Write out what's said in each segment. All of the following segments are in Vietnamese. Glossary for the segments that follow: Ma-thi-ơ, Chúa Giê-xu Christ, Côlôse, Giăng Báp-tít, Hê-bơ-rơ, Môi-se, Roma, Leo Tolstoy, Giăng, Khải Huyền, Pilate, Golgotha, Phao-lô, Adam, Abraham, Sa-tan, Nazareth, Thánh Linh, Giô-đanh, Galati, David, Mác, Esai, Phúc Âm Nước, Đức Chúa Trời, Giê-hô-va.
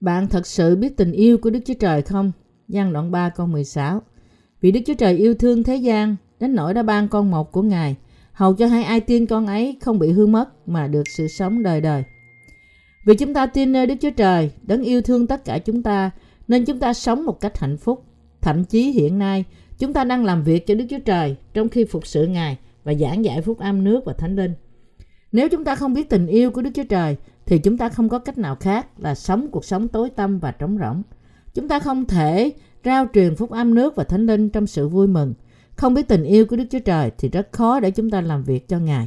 Bạn thật sự biết tình yêu của Đức Chúa Trời không? Giăng đoạn 3 câu 16. Vì Đức Chúa Trời yêu thương thế gian, đến nỗi đã ban con một của Ngài, hầu cho hễ ai tin con ấy không bị hư mất mà được sự sống đời đời. Vì chúng ta tin nơi Đức Chúa Trời, Đấng yêu thương tất cả chúng ta, nên chúng ta sống một cách hạnh phúc. Thậm chí hiện nay, chúng ta đang làm việc cho Đức Chúa Trời trong khi phục sự Ngài và giảng dạy Phúc Âm Nước và Thánh Linh. Nếu chúng ta không biết tình yêu của Đức Chúa Trời, thì chúng ta không có cách nào khác là sống cuộc sống tối tăm và trống rỗng. Chúng ta không thể rao truyền Phúc Âm Nước và Thánh Linh trong sự vui mừng. Không biết tình yêu của Đức Chúa Trời thì rất khó để chúng ta làm việc cho Ngài.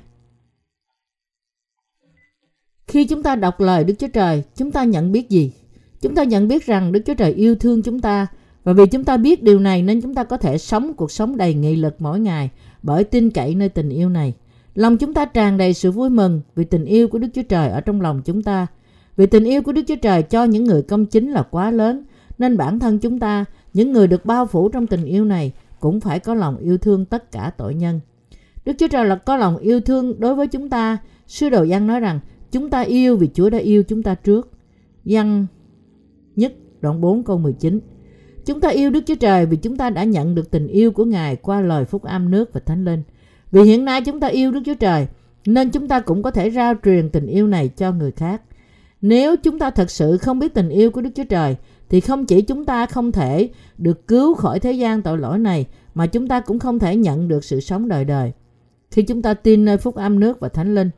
Khi chúng ta đọc lời Đức Chúa Trời, chúng ta nhận biết gì? Chúng ta nhận biết rằng Đức Chúa Trời yêu thương chúng ta, và vì chúng ta biết điều này nên chúng ta có thể sống cuộc sống đầy nghị lực mỗi ngày bởi tin cậy nơi tình yêu này. Lòng chúng ta tràn đầy sự vui mừng vì tình yêu của Đức Chúa Trời ở trong lòng chúng ta. Vì tình yêu của Đức Chúa Trời cho những người công chính là quá lớn, nên bản thân chúng ta, những người được bao phủ trong tình yêu này, cũng phải có lòng yêu thương tất cả tội nhân. Đức Chúa Trời là có lòng yêu thương đối với chúng ta. Sứ đồ Giăng nói rằng chúng ta yêu vì Chúa đã yêu chúng ta trước. Giăng nhất đoạn 4 câu 19. Chúng ta yêu Đức Chúa Trời vì chúng ta đã nhận được tình yêu của Ngài qua lời Phúc Âm Nước và Thánh Linh. Vì hiện nay chúng ta yêu Đức Chúa Trời, nên chúng ta cũng có thể rao truyền tình yêu này cho người khác. Nếu chúng ta thật sự không biết tình yêu của Đức Chúa Trời, thì không chỉ chúng ta không thể được cứu khỏi thế gian tội lỗi này, mà chúng ta cũng không thể nhận được sự sống đời đời. Khi chúng ta tin nơi Phúc Âm Nước và Thánh Linh,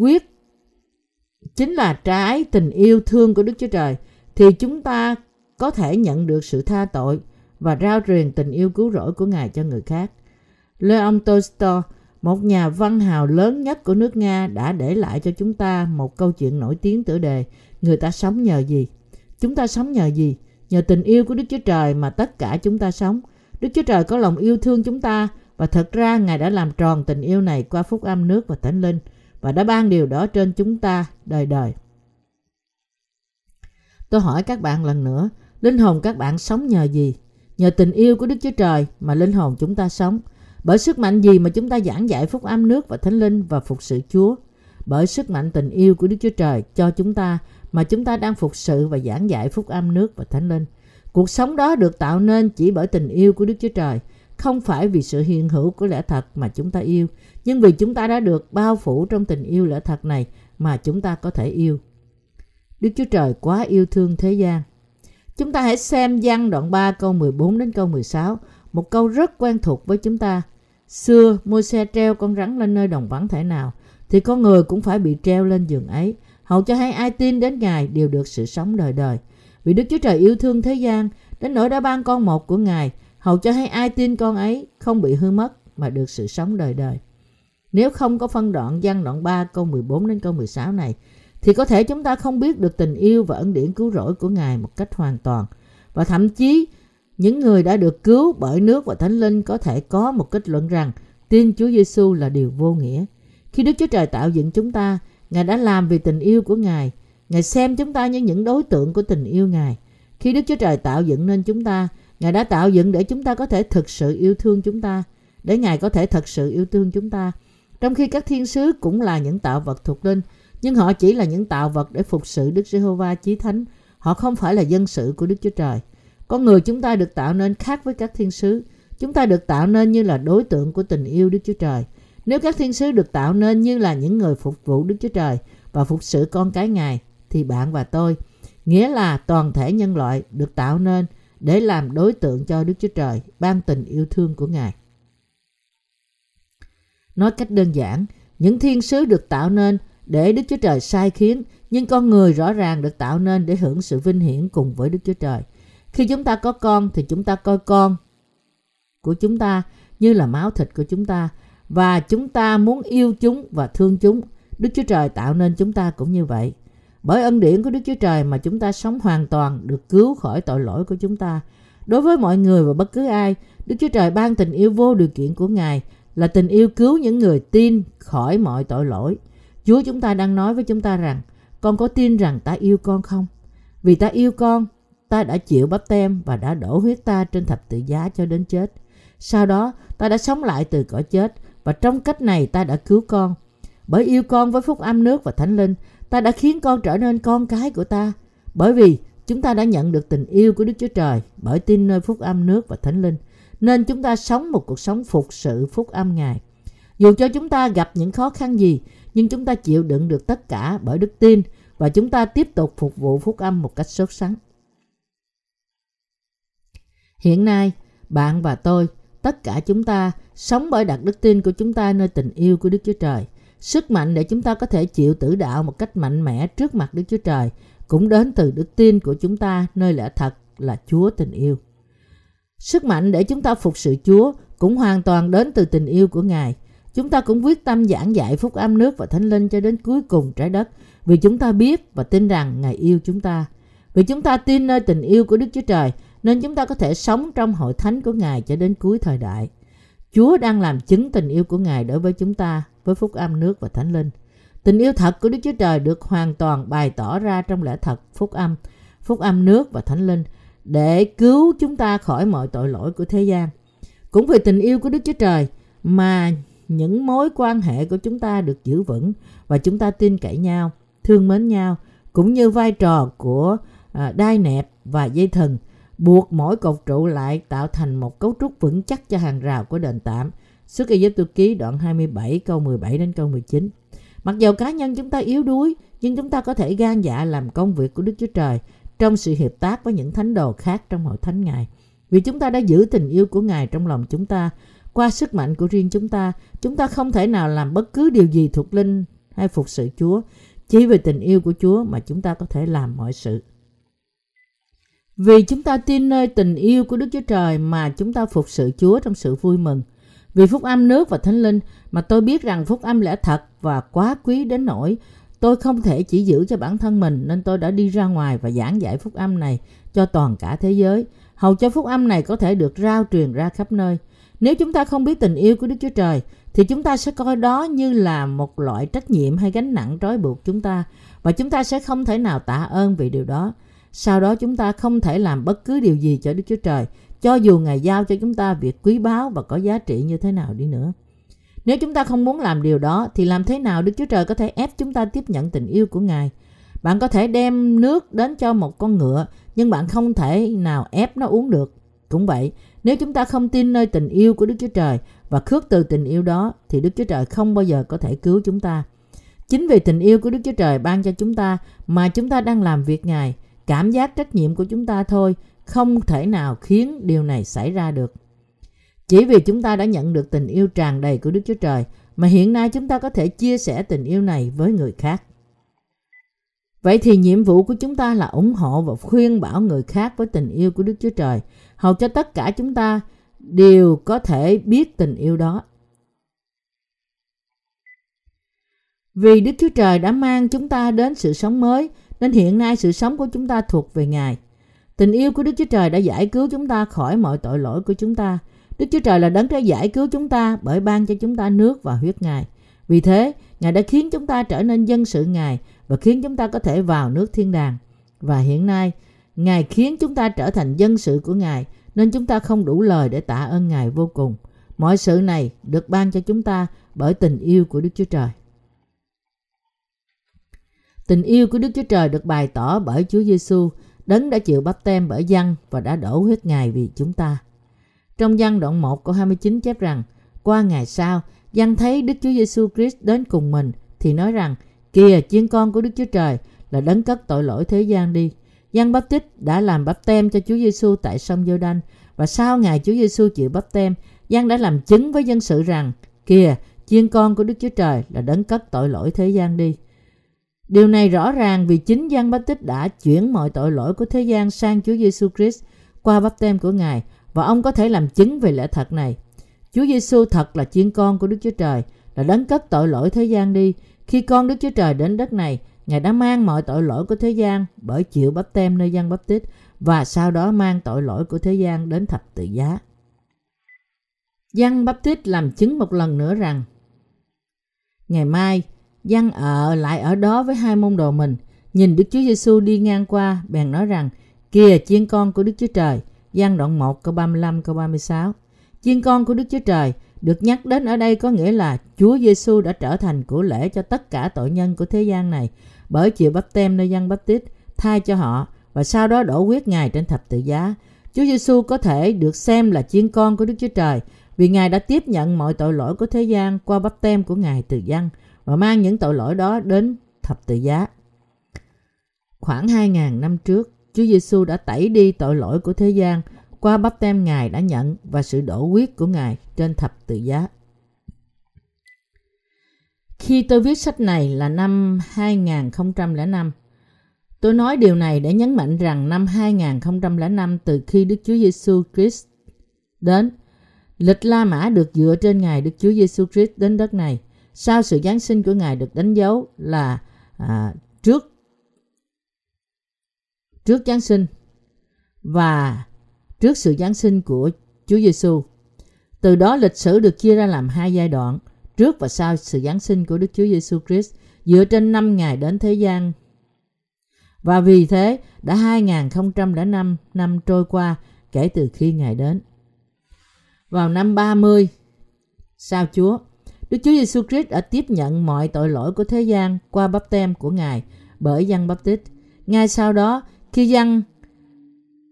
quyết chính là trái tình yêu thương của Đức Chúa Trời, thì chúng ta có thể nhận được sự tha tội và rao truyền tình yêu cứu rỗi của Ngài cho người khác. Leo Tolstoy, một nhà văn hào lớn nhất của nước Nga, đã để lại cho chúng ta một câu chuyện nổi tiếng tựa đề Người ta sống nhờ gì? Chúng ta sống nhờ gì? Nhờ tình yêu của Đức Chúa Trời mà tất cả chúng ta sống. Đức Chúa Trời có lòng yêu thương chúng ta, và thật ra Ngài đã làm tròn tình yêu này qua Phúc Âm Nước và Thánh Linh, và đã ban điều đó trên chúng ta đời đời. Tôi hỏi các bạn lần nữa, linh hồn các bạn sống nhờ gì? Nhờ tình yêu của Đức Chúa Trời mà linh hồn chúng ta sống. Bởi sức mạnh gì mà chúng ta giảng dạy Phúc Âm Nước và Thánh Linh và phục sự Chúa? Bởi sức mạnh tình yêu của Đức Chúa Trời cho chúng ta mà chúng ta đang phục sự và giảng dạy Phúc Âm Nước và Thánh Linh. Cuộc sống đó được tạo nên chỉ bởi tình yêu của Đức Chúa Trời, không phải vì sự hiện hữu của lẽ thật mà chúng ta yêu, nhưng vì chúng ta đã được bao phủ trong tình yêu lẽ thật này mà chúng ta có thể yêu. Đức Chúa Trời quá yêu thương thế gian. Chúng ta hãy xem Giăng đoạn 3 câu 14 đến câu 16, một câu rất quen thuộc với chúng ta. Xưa, Môi-se treo con rắn lên nơi đồng vắng thể nào, thì con người cũng phải bị treo lên giường ấy, hầu cho hễ ai tin đến Ngài đều được sự sống đời đời. Vì Đức Chúa Trời yêu thương thế gian, đến nỗi đã ban con một của Ngài, hầu cho hễ ai tin con ấy không bị hư mất mà được sự sống đời đời. Nếu không có phân đoạn Giăng đoạn 3 câu 14 đến câu 16 này, thì có thể chúng ta không biết được tình yêu và ân điển cứu rỗi của Ngài một cách hoàn toàn. Và thậm chí, những người đã được cứu bởi nước và Thánh Linh có thể có một kết luận rằng tin Chúa Giê-xu là điều vô nghĩa. Khi Đức Chúa Trời tạo dựng chúng ta, Ngài đã làm vì tình yêu của Ngài. Ngài xem chúng ta như những đối tượng của tình yêu Ngài. Khi Đức Chúa Trời tạo dựng nên chúng ta, Ngài đã tạo dựng để chúng ta có thể thực sự yêu thương chúng ta. Để Ngài có thể thực sự yêu thương chúng ta. Trong khi các thiên sứ cũng là những tạo vật thuộc linh, nhưng họ chỉ là những tạo vật để phục sự Đức Giê-hô-va Chí Thánh. Họ không phải là dân sự của Đức Chúa Trời. Con người chúng ta được tạo nên khác với các thiên sứ. Chúng ta được tạo nên như là đối tượng của tình yêu Đức Chúa Trời. Nếu các thiên sứ được tạo nên như là những người phục vụ Đức Chúa Trời và phục sự con cái Ngài, thì bạn và tôi, nghĩa là toàn thể nhân loại, được tạo nên để làm đối tượng cho Đức Chúa Trời, ban tình yêu thương của Ngài. Nói cách đơn giản, những thiên sứ được tạo nên để Đức Chúa Trời sai khiến, nhưng con người rõ ràng được tạo nên để hưởng sự vinh hiển cùng với Đức Chúa Trời. Khi chúng ta có con thì chúng ta coi con của chúng ta như là máu thịt của chúng ta, và chúng ta muốn yêu chúng và thương chúng. Đức Chúa Trời tạo nên chúng ta cũng như vậy. Bởi ân điển của Đức Chúa Trời mà chúng ta sống hoàn toàn, được cứu khỏi tội lỗi của chúng ta. Đối với mọi người và bất cứ ai, Đức Chúa Trời ban tình yêu vô điều kiện của Ngài là tình yêu cứu những người tin khỏi mọi tội lỗi. Chúa chúng ta đang nói với chúng ta rằng, con có tin rằng ta yêu con không? Vì ta yêu con, ta đã chịu báp têm và đã đổ huyết ta trên thập tự giá cho đến chết. Sau đó, ta đã sống lại từ cõi chết, và trong cách này ta đã cứu con. Bởi yêu con với Phúc Âm Nước và Thánh Linh, Ta đã khiến con trở nên con cái của ta, bởi vì chúng ta đã nhận được tình yêu của Đức Chúa Trời bởi tin nơi Phúc Âm Nước và Thánh Linh, nên chúng ta sống một cuộc sống phục sự Phúc Âm Ngài. Dù cho chúng ta gặp những khó khăn gì, nhưng chúng ta chịu đựng được tất cả bởi đức tin và chúng ta tiếp tục phục vụ Phúc Âm một cách sốt sắng. Hiện nay, bạn và tôi, tất cả chúng ta sống bởi đặt đức tin của chúng ta nơi tình yêu của Đức Chúa Trời. Sức mạnh để chúng ta có thể chịu tử đạo một cách mạnh mẽ trước mặt Đức Chúa Trời cũng đến từ đức tin của chúng ta nơi lẽ thật là Chúa tình yêu. Sức mạnh để chúng ta phục sự Chúa cũng hoàn toàn đến từ tình yêu của Ngài. Chúng ta cũng quyết tâm giảng dạy Phúc Âm Nước và Thánh Linh cho đến cuối cùng trái đất, vì chúng ta biết và tin rằng Ngài yêu chúng ta. Vì chúng ta tin nơi tình yêu của Đức Chúa Trời, nên chúng ta có thể sống trong hội thánh của Ngài cho đến cuối thời đại. Chúa đang làm chứng tình yêu của Ngài đối với chúng ta, với Phúc Âm Nước và Thánh Linh. Tình yêu thật của Đức Chúa Trời được hoàn toàn bày tỏ ra trong lẽ thật Phúc Âm Nước và Thánh Linh để cứu chúng ta khỏi mọi tội lỗi của thế gian. Cũng vì tình yêu của Đức Chúa Trời mà những mối quan hệ của chúng ta được giữ vững và chúng ta tin cậy nhau, thương mến nhau, cũng như vai trò của đai nẹp và dây thừng buộc mỗi cột trụ lại tạo thành một cấu trúc vững chắc cho hàng rào của đền tạm. Xuất Ê-díp-tô ký đoạn 27 câu 17 đến câu 19. Mặc dầu cá nhân chúng ta yếu đuối, nhưng chúng ta có thể gan dạ làm công việc của Đức Chúa Trời trong sự hiệp tác với những thánh đồ khác trong hội thánh Ngài. Vì chúng ta đã giữ tình yêu của Ngài trong lòng chúng ta, qua sức mạnh của riêng chúng ta không thể nào làm bất cứ điều gì thuộc linh hay phục sự Chúa. Chỉ vì tình yêu của Chúa mà chúng ta có thể làm mọi sự. Vì chúng ta tin nơi tình yêu của Đức Chúa Trời mà chúng ta phục sự Chúa trong sự vui mừng. Vì Phúc Âm Nước và Thánh Linh mà tôi biết rằng Phúc Âm lẽ thật và quá quý đến nỗi tôi không thể chỉ giữ cho bản thân mình, nên tôi đã đi ra ngoài và giảng dạy Phúc Âm này cho toàn cả thế giới, hầu cho Phúc Âm này có thể được rao truyền ra khắp nơi. Nếu chúng ta không biết tình yêu của Đức Chúa Trời thì chúng ta sẽ coi đó như là một loại trách nhiệm hay gánh nặng trói buộc chúng ta, và chúng ta sẽ không thể nào tạ ơn vì điều đó. Sau đó chúng ta không thể làm bất cứ điều gì cho Đức Chúa Trời, cho dù Ngài giao cho chúng ta việc quý báu và có giá trị như thế nào đi nữa. Nếu chúng ta không muốn làm điều đó thì làm thế nào Đức Chúa Trời có thể ép chúng ta tiếp nhận tình yêu của Ngài? Bạn có thể đem nước đến cho một con ngựa, nhưng bạn không thể nào ép nó uống được. Cũng vậy, nếu chúng ta không tin nơi tình yêu của Đức Chúa Trời và khước từ tình yêu đó thì Đức Chúa Trời không bao giờ có thể cứu chúng ta. Chính vì tình yêu của Đức Chúa Trời ban cho chúng ta mà chúng ta đang làm việc Ngài. Cảm giác trách nhiệm của chúng ta thôi không thể nào khiến điều này xảy ra được. Chỉ vì chúng ta đã nhận được tình yêu tràn đầy của Đức Chúa Trời mà hiện nay chúng ta có thể chia sẻ tình yêu này với người khác. Vậy thì nhiệm vụ của chúng ta là ủng hộ và khuyên bảo người khác với tình yêu của Đức Chúa Trời, hầu cho tất cả chúng ta đều có thể biết tình yêu đó. Vì Đức Chúa Trời đã mang chúng ta đến sự sống mới, nên hiện nay sự sống của chúng ta thuộc về Ngài. Tình yêu của Đức Chúa Trời đã giải cứu chúng ta khỏi mọi tội lỗi của chúng ta. Đức Chúa Trời là đấng đã giải cứu chúng ta bởi ban cho chúng ta nước và huyết Ngài. Vì thế, Ngài đã khiến chúng ta trở nên dân sự Ngài và khiến chúng ta có thể vào nước thiên đàng. Và hiện nay, Ngài khiến chúng ta trở thành dân sự của Ngài, nên chúng ta không đủ lời để tạ ơn Ngài vô cùng. Mọi sự này được ban cho chúng ta bởi tình yêu của Đức Chúa Trời. Tình yêu của Đức Chúa Trời được bày tỏ bởi Chúa Giê-xu, đấng đã chịu báp têm bởi Giăng và đã đổ huyết Ngài vì chúng ta. Trong Giăng đoạn 1 câu 29 chép rằng, qua ngày sau, Giăng thấy Đức Chúa Giê-xu Christ đến cùng mình thì nói rằng, kìa chiên con của Đức Chúa Trời là đấng cất tội lỗi thế gian đi. Giăng Báp-tít đã làm báp têm cho Chúa Giê-xu tại sông Giô-đanh, và sau ngày Chúa Giê-xu chịu báp têm, Giăng đã làm chứng với dân sự rằng, kìa chiên con của Đức Chúa Trời là đấng cất tội lỗi thế gian đi. Điều này rõ ràng vì chính Giăng Báp-tít đã chuyển mọi tội lỗi của thế gian sang Chúa Giê-xu Christ qua báp têm của Ngài, và ông có thể làm chứng về lẽ thật này. Chúa Giê-xu thật là chiên con của Đức Chúa Trời, là đấng cất tội lỗi thế gian đi. Khi con Đức Chúa Trời đến đất này, Ngài đã mang mọi tội lỗi của thế gian bởi chịu báp têm nơi Giăng Báp-tít và sau đó mang tội lỗi của thế gian đến thập tự giá. Giăng Báp-tít làm chứng một lần nữa rằng, ngày mai Giăng lại ở đó với hai môn đồ mình, nhìn Đức Chúa Giê-xu đi ngang qua, bèn nói rằng, kìa chiên con của Đức Chúa Trời. Giăng đoạn 1 câu 35 câu 36. Chiên con của Đức Chúa Trời được nhắc đến ở đây có nghĩa là Chúa Giê-xu đã trở thành của lễ cho tất cả tội nhân của thế gian này bởi chịu báp têm nơi Giăng Báp-tít thay cho họ và sau đó đổ huyết Ngài trên thập tự giá. Chúa Giê-xu có thể được xem là chiên con của Đức Chúa Trời vì Ngài đã tiếp nhận mọi tội lỗi của thế gian qua báp têm của Ngài từ Giăng và mang những tội lỗi đó đến thập tự giá. Khoảng 2.000 năm trước, Chúa Giê-xu đã tẩy đi tội lỗi của thế gian qua báp têm Ngài đã nhận và sự đổ huyết của Ngài trên thập tự giá. Khi tôi viết sách này là năm 2005. Tôi nói điều này để nhấn mạnh rằng năm 2005, từ khi Đức Chúa Giê-xu Christ đến, lịch La Mã được dựa trên Ngài Đức Chúa Giê-xu Christ đến đất này. Sau sự Giáng sinh của Ngài được đánh dấu là trước Giáng sinh và trước sự Giáng sinh của Chúa Giê-xu. Từ đó lịch sử được chia ra làm hai giai đoạn, trước và sau sự Giáng sinh của Đức Chúa Giê-xu Christ, dựa trên năm Ngài đến thế gian. Và vì thế, đã 2005 năm trôi qua kể từ khi Ngài đến. Vào năm 30 sau Chúa, Đức Chúa Giê-xu Christ đã tiếp nhận mọi tội lỗi của thế gian qua báp têm của Ngài bởi Giăng Báp-tít. Ngay sau đó, khi Giăng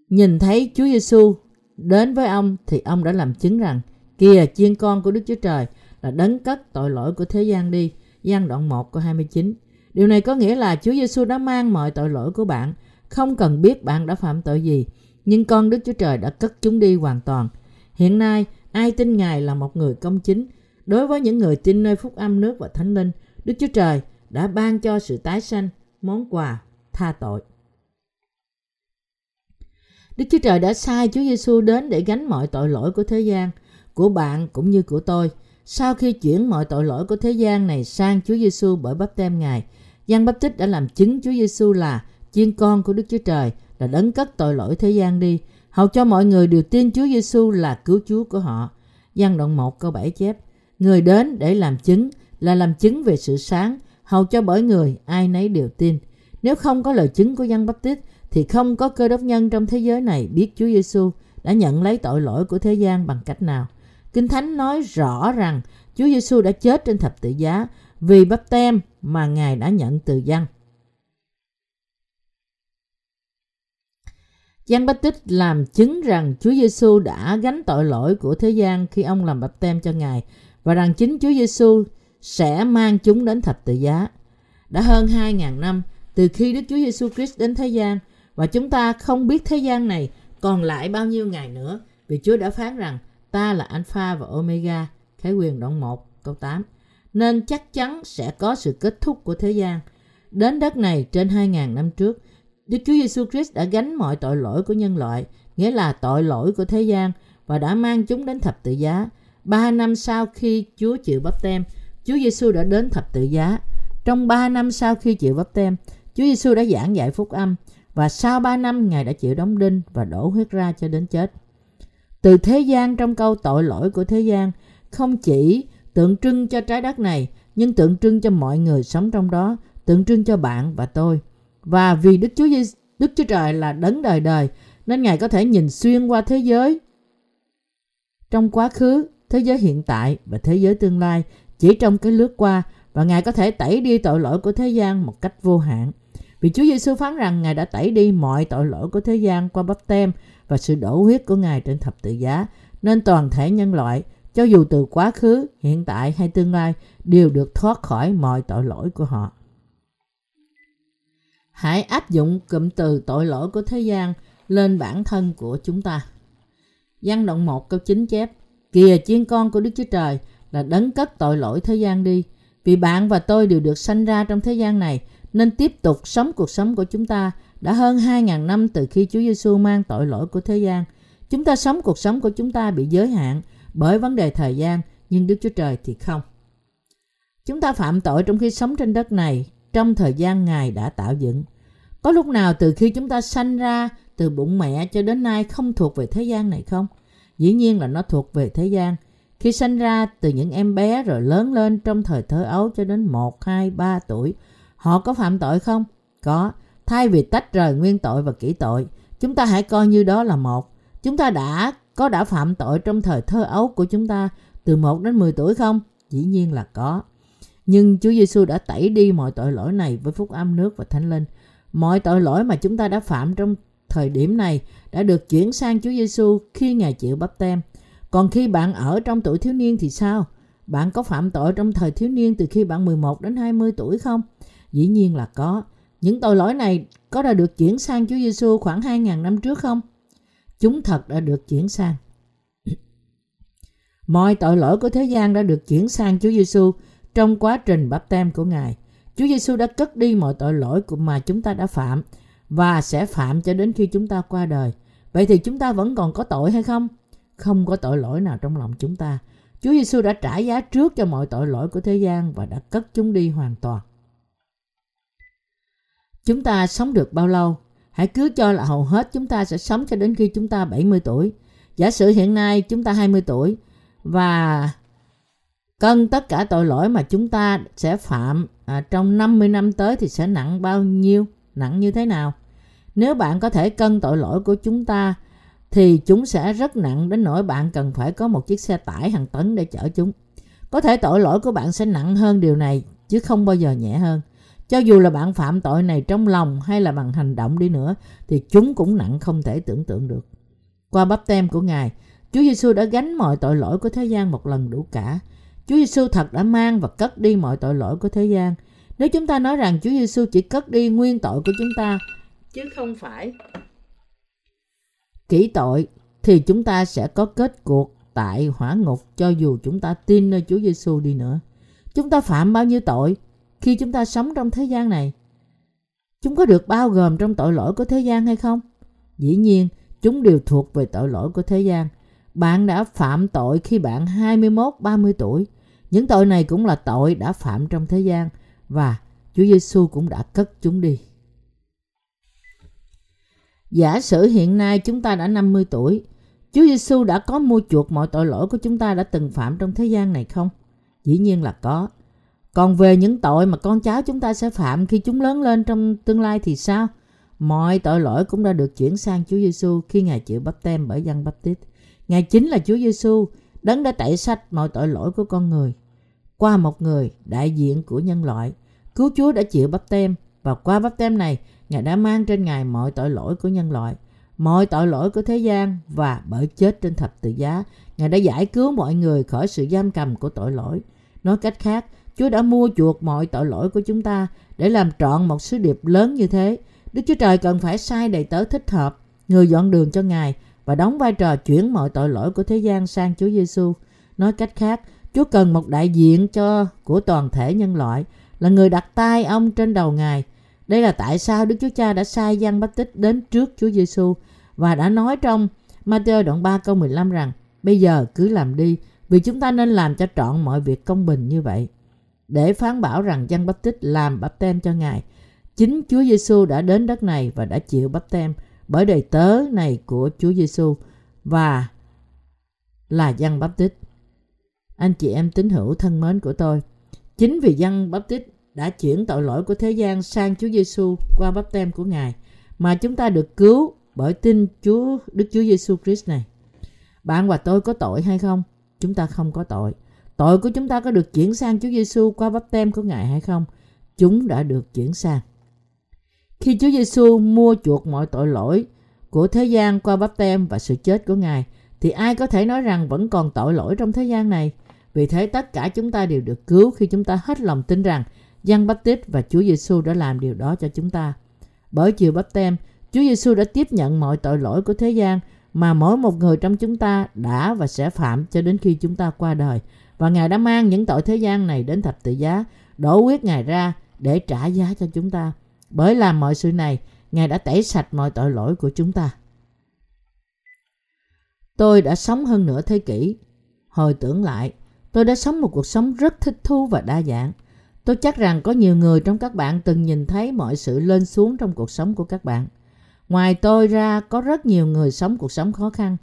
nhìn thấy Chúa Giê-xu đến với ông thì ông đã làm chứng rằng: "Kìa, chiên con của Đức Chúa Trời là đấng cất tội lỗi của thế gian đi." Giăng đoạn 1 câu 29. Điều này có nghĩa là Chúa Giê-xu đã mang mọi tội lỗi của bạn, không cần biết bạn đã phạm tội gì, nhưng con Đức Chúa Trời đã cất chúng đi hoàn toàn. Hiện nay, ai tin Ngài là một người công chính. Đối với những người tin nơi Phúc Âm Nước và Thánh Linh, Đức Chúa Trời đã ban cho sự tái sanh, món quà tha tội. Đức Chúa Trời đã sai Chúa Giê-xu đến để gánh mọi tội lỗi của thế gian, của bạn cũng như của tôi. Sau khi chuyển mọi tội lỗi của thế gian này sang Chúa Giê-xu bởi báp têm Ngài, Giăng Báp-tít đã làm chứng Chúa Giê-xu là chiên con của Đức Chúa Trời, là đấng cất tội lỗi thế gian đi, hầu cho mọi người đều tin Chúa Giê-xu là cứu Chúa của họ. Giăng đoạn 1 câu 7 chép: "Người đến để làm chứng là làm chứng về sự sáng, hầu cho bởi người ai nấy đều tin." Nếu không có lời chứng của Giăng Báp-tít thì không có cơ đốc nhân trong thế giới này biết Chúa Giê-xu đã nhận lấy tội lỗi của thế gian bằng cách nào. Kinh Thánh nói rõ rằng Chúa Giê-xu đã chết trên thập tự giá vì báp têm mà Ngài đã nhận từ Giăng. Giăng Báp-tít làm chứng rằng Chúa Giê-xu đã gánh tội lỗi của thế gian khi ông làm báp têm cho Ngài và rằng chính Chúa Giê-xu sẽ mang chúng đến thập tự giá. Đã hơn 2.000 năm từ khi Đức Chúa Giê-xu Christ đến thế gian và chúng ta không biết thế gian này còn lại bao nhiêu ngày nữa vì Chúa đã phán rằng: "Ta là Alpha và Omega." Khải Huyền đoạn 1 câu 8. Nên chắc chắn sẽ có sự kết thúc của thế gian. Đến đất này trên 2.000 năm trước, Đức Chúa Giê-xu Christ đã gánh mọi tội lỗi của nhân loại, nghĩa là tội lỗi của thế gian, và đã mang chúng đến thập tự giá. 3 năm sau khi Chúa chịu báp têm, Chúa Giê-xu đã đến thập tự giá. Trong 3 năm sau khi chịu báp têm, Chúa Giê-xu đã giảng dạy phúc âm, và sau 3 năm Ngài đã chịu đóng đinh và đổ huyết ra cho đến chết. Từ thế gian trong câu tội lỗi của thế gian không chỉ tượng trưng cho trái đất này, nhưng tượng trưng cho mọi người sống trong đó, tượng trưng cho bạn và tôi. Và vì Đức Chúa Trời là đấng đời đời, nên Ngài có thể nhìn xuyên qua thế giới trong quá khứ, thế giới hiện tại và thế giới tương lai chỉ trong cái lướt qua, và Ngài có thể tẩy đi tội lỗi của thế gian một cách vô hạn. Vì Chúa Giê-xu phán rằng Ngài đã tẩy đi mọi tội lỗi của thế gian qua báp têm và sự đổ huyết của Ngài trên thập tự giá, nên toàn thể nhân loại, cho dù từ quá khứ, hiện tại hay tương lai, đều được thoát khỏi mọi tội lỗi của họ. Hãy áp dụng cụm từ tội lỗi của thế gian lên bản thân của chúng ta. Giăng đoạn 1 câu 9 chép: "Kìa, chiên con của Đức Chúa Trời là đấng cất tội lỗi thế gian đi." Vì bạn và tôi đều được sanh ra trong thế gian này, nên tiếp tục sống cuộc sống của chúng ta. Đã hơn 2.000 năm từ khi Chúa Giê-xu mang tội lỗi của thế gian, chúng ta sống cuộc sống của chúng ta bị giới hạn bởi vấn đề thời gian, nhưng Đức Chúa Trời thì không. Chúng ta phạm tội trong khi sống trên đất này, trong thời gian Ngài đã tạo dựng. Có lúc nào từ khi chúng ta sanh ra từ bụng mẹ cho đến nay không thuộc về thế gian này không? Dĩ nhiên là nó thuộc về thế gian. Khi sanh ra từ những em bé rồi lớn lên trong thời thơ ấu cho đến 1, 2, 3 tuổi, họ có phạm tội không? Có. Thay vì tách rời nguyên tội và kỷ tội, chúng ta hãy coi như đó là một. Chúng ta đã phạm tội trong thời thơ ấu của chúng ta từ 1 đến 10 tuổi không? Dĩ nhiên là có. Nhưng Chúa Giê-xu đã tẩy đi mọi tội lỗi này với phúc âm nước và Thánh Linh. Mọi tội lỗi mà chúng ta đã phạm trong thời điểm này đã được chuyển sang Chúa Giê-xu khi Ngài chịu báp têm. Còn khi bạn ở trong tuổi thiếu niên thì sao? Bạn có phạm tội trong thời thiếu niên từ khi bạn 11 đến 20 tuổi không? Dĩ nhiên là có. Những tội lỗi này có đã được chuyển sang Chúa Giê-xu khoảng 2.000 năm trước không? Chúng thật đã được chuyển sang. Mọi tội lỗi của thế gian đã được chuyển sang Chúa Giê-xu trong quá trình báp têm của Ngài. Chúa Giê-xu đã cất đi mọi tội lỗi mà chúng ta đã phạm và sẽ phạm cho đến khi chúng ta qua đời. Vậy thì chúng ta vẫn còn có tội hay không? Không có tội lỗi nào trong lòng chúng ta. Chúa Giê-xu đã trả giá trước cho mọi tội lỗi của thế gian và đã cất chúng đi hoàn toàn. Chúng ta sống được bao lâu? Hãy cứ cho là hầu hết chúng ta sẽ sống cho đến khi chúng ta 70 tuổi. Giả sử hiện nay chúng ta 20 tuổi và cân tất cả tội lỗi mà chúng ta sẽ phạm trong 50 năm tới thì sẽ nặng bao nhiêu, nặng như thế nào? Nếu bạn có thể cân tội lỗi của chúng ta thì chúng sẽ rất nặng đến nỗi bạn cần phải có một chiếc xe tải hàng tấn để chở chúng. Có thể tội lỗi của bạn sẽ nặng hơn điều này chứ không bao giờ nhẹ hơn. Cho dù là bạn phạm tội này trong lòng hay là bằng hành động đi nữa thì chúng cũng nặng không thể tưởng tượng được. Qua báp têm của Ngài, Chúa Giê-xu đã gánh mọi tội lỗi của thế gian một lần đủ cả. Chúa Giê-xu thật đã mang và cất đi mọi tội lỗi của thế gian. Nếu chúng ta nói rằng Chúa Giê-xu chỉ cất đi nguyên tội của chúng ta chứ không phải kỹ tội thì chúng ta sẽ có kết cuộc tại hỏa ngục cho dù chúng ta tin nơi Chúa Giê-xu đi nữa. Chúng ta phạm bao nhiêu tội khi chúng ta sống trong thế gian này? Chúng có được bao gồm trong tội lỗi của thế gian hay không? Dĩ nhiên, chúng đều thuộc về tội lỗi của thế gian. Bạn đã phạm tội khi bạn 21-30 tuổi. Những tội này cũng là tội đã phạm trong thế gian và Chúa Giê-xu cũng đã cất chúng đi. Giả sử hiện nay chúng ta đã 50 tuổi, Chúa Giê-xu đã có mua chuộc mọi tội lỗi của chúng ta đã từng phạm trong thế gian này không? Dĩ nhiên là có. Còn về những tội mà con cháu chúng ta sẽ phạm khi chúng lớn lên trong tương lai thì sao? Mọi tội lỗi cũng đã được chuyển sang Chúa Giê-xu khi Ngài chịu báp têm bởi Giăng Báp-tít. Ngài chính là Chúa Giê-xu, Đấng đã tẩy sạch mọi tội lỗi của con người. Qua một người, đại diện của nhân loại, Cứu Chúa đã chịu báp têm và qua báp têm này, Ngài đã mang trên Ngài mọi tội lỗi của nhân loại, mọi tội lỗi của thế gian và bởi chết trên thập tự giá, Ngài đã giải cứu mọi người khỏi sự giam cầm của tội lỗi. Nói cách khác, Chúa đã mua chuộc mọi tội lỗi của chúng ta để làm trọn một sứ điệp lớn như thế. Đức Chúa Trời cần phải sai đầy tớ thích hợp, người dọn đường cho Ngài và đóng vai trò chuyển mọi tội lỗi của thế gian sang Chúa Giê-xu. Nói cách khác, Chúa cần một đại diện của toàn thể nhân loại, là người đặt tay ông trên đầu Ngài. Đây là tại sao Đức Chúa Cha đã sai Giăng Báp-tít đến trước Chúa Giê-xu và đã nói trong Ma-thi-ơ đoạn 3 câu 15 rằng: "Bây giờ cứ làm đi, vì chúng ta nên làm cho trọn mọi việc công bình như vậy." Để phán bảo rằng Giăng Báp-tít làm báp têm cho Ngài, chính Chúa Giê-xu đã đến đất này và đã chịu báp têm bởi đầy tớ này của Chúa Giê-xu và là Giăng Báp-tít. Anh chị em tín hữu thân mến của tôi, chính vì Giăng Báp-tít đã chuyển tội lỗi của thế gian sang Chúa Giê-xu qua báp têm của Ngài mà chúng ta được cứu bởi tin Đức Chúa Giê-xu Christ này. Bạn và tôi có tội hay không? Chúng ta không có tội. Tội của chúng ta có được chuyển sang Chúa Giê-xu qua báp têm của Ngài hay không? Chúng đã được chuyển sang. Khi Chúa Giê-xu mua chuộc mọi tội lỗi của thế gian qua báp têm và sự chết của Ngài, thì ai có thể nói rằng vẫn còn tội lỗi trong thế gian này? Vì thế tất cả chúng ta đều được cứu khi chúng ta hết lòng tin rằng Giăng Báp-tít và Chúa Giê-xu đã làm điều đó cho chúng ta. Bởi chiều báp têm, Chúa Giê-xu đã tiếp nhận mọi tội lỗi của thế gian mà mỗi một người trong chúng ta đã và sẽ phạm cho đến khi chúng ta qua đời. Và Ngài đã mang những tội thế gian này đến thập tự giá, đổ huyết Ngài ra để trả giá cho chúng ta. Bởi làm mọi sự này, Ngài đã tẩy sạch mọi tội lỗi của chúng ta. Tôi đã sống hơn nửa thế kỷ. Hồi tưởng lại, tôi đã sống một cuộc sống rất thích thú và đa dạng. Tôi chắc rằng có nhiều người trong các bạn từng nhìn thấy mọi sự lên xuống trong cuộc sống của các bạn. Ngoài tôi ra, có rất nhiều người sống cuộc sống khó khăn.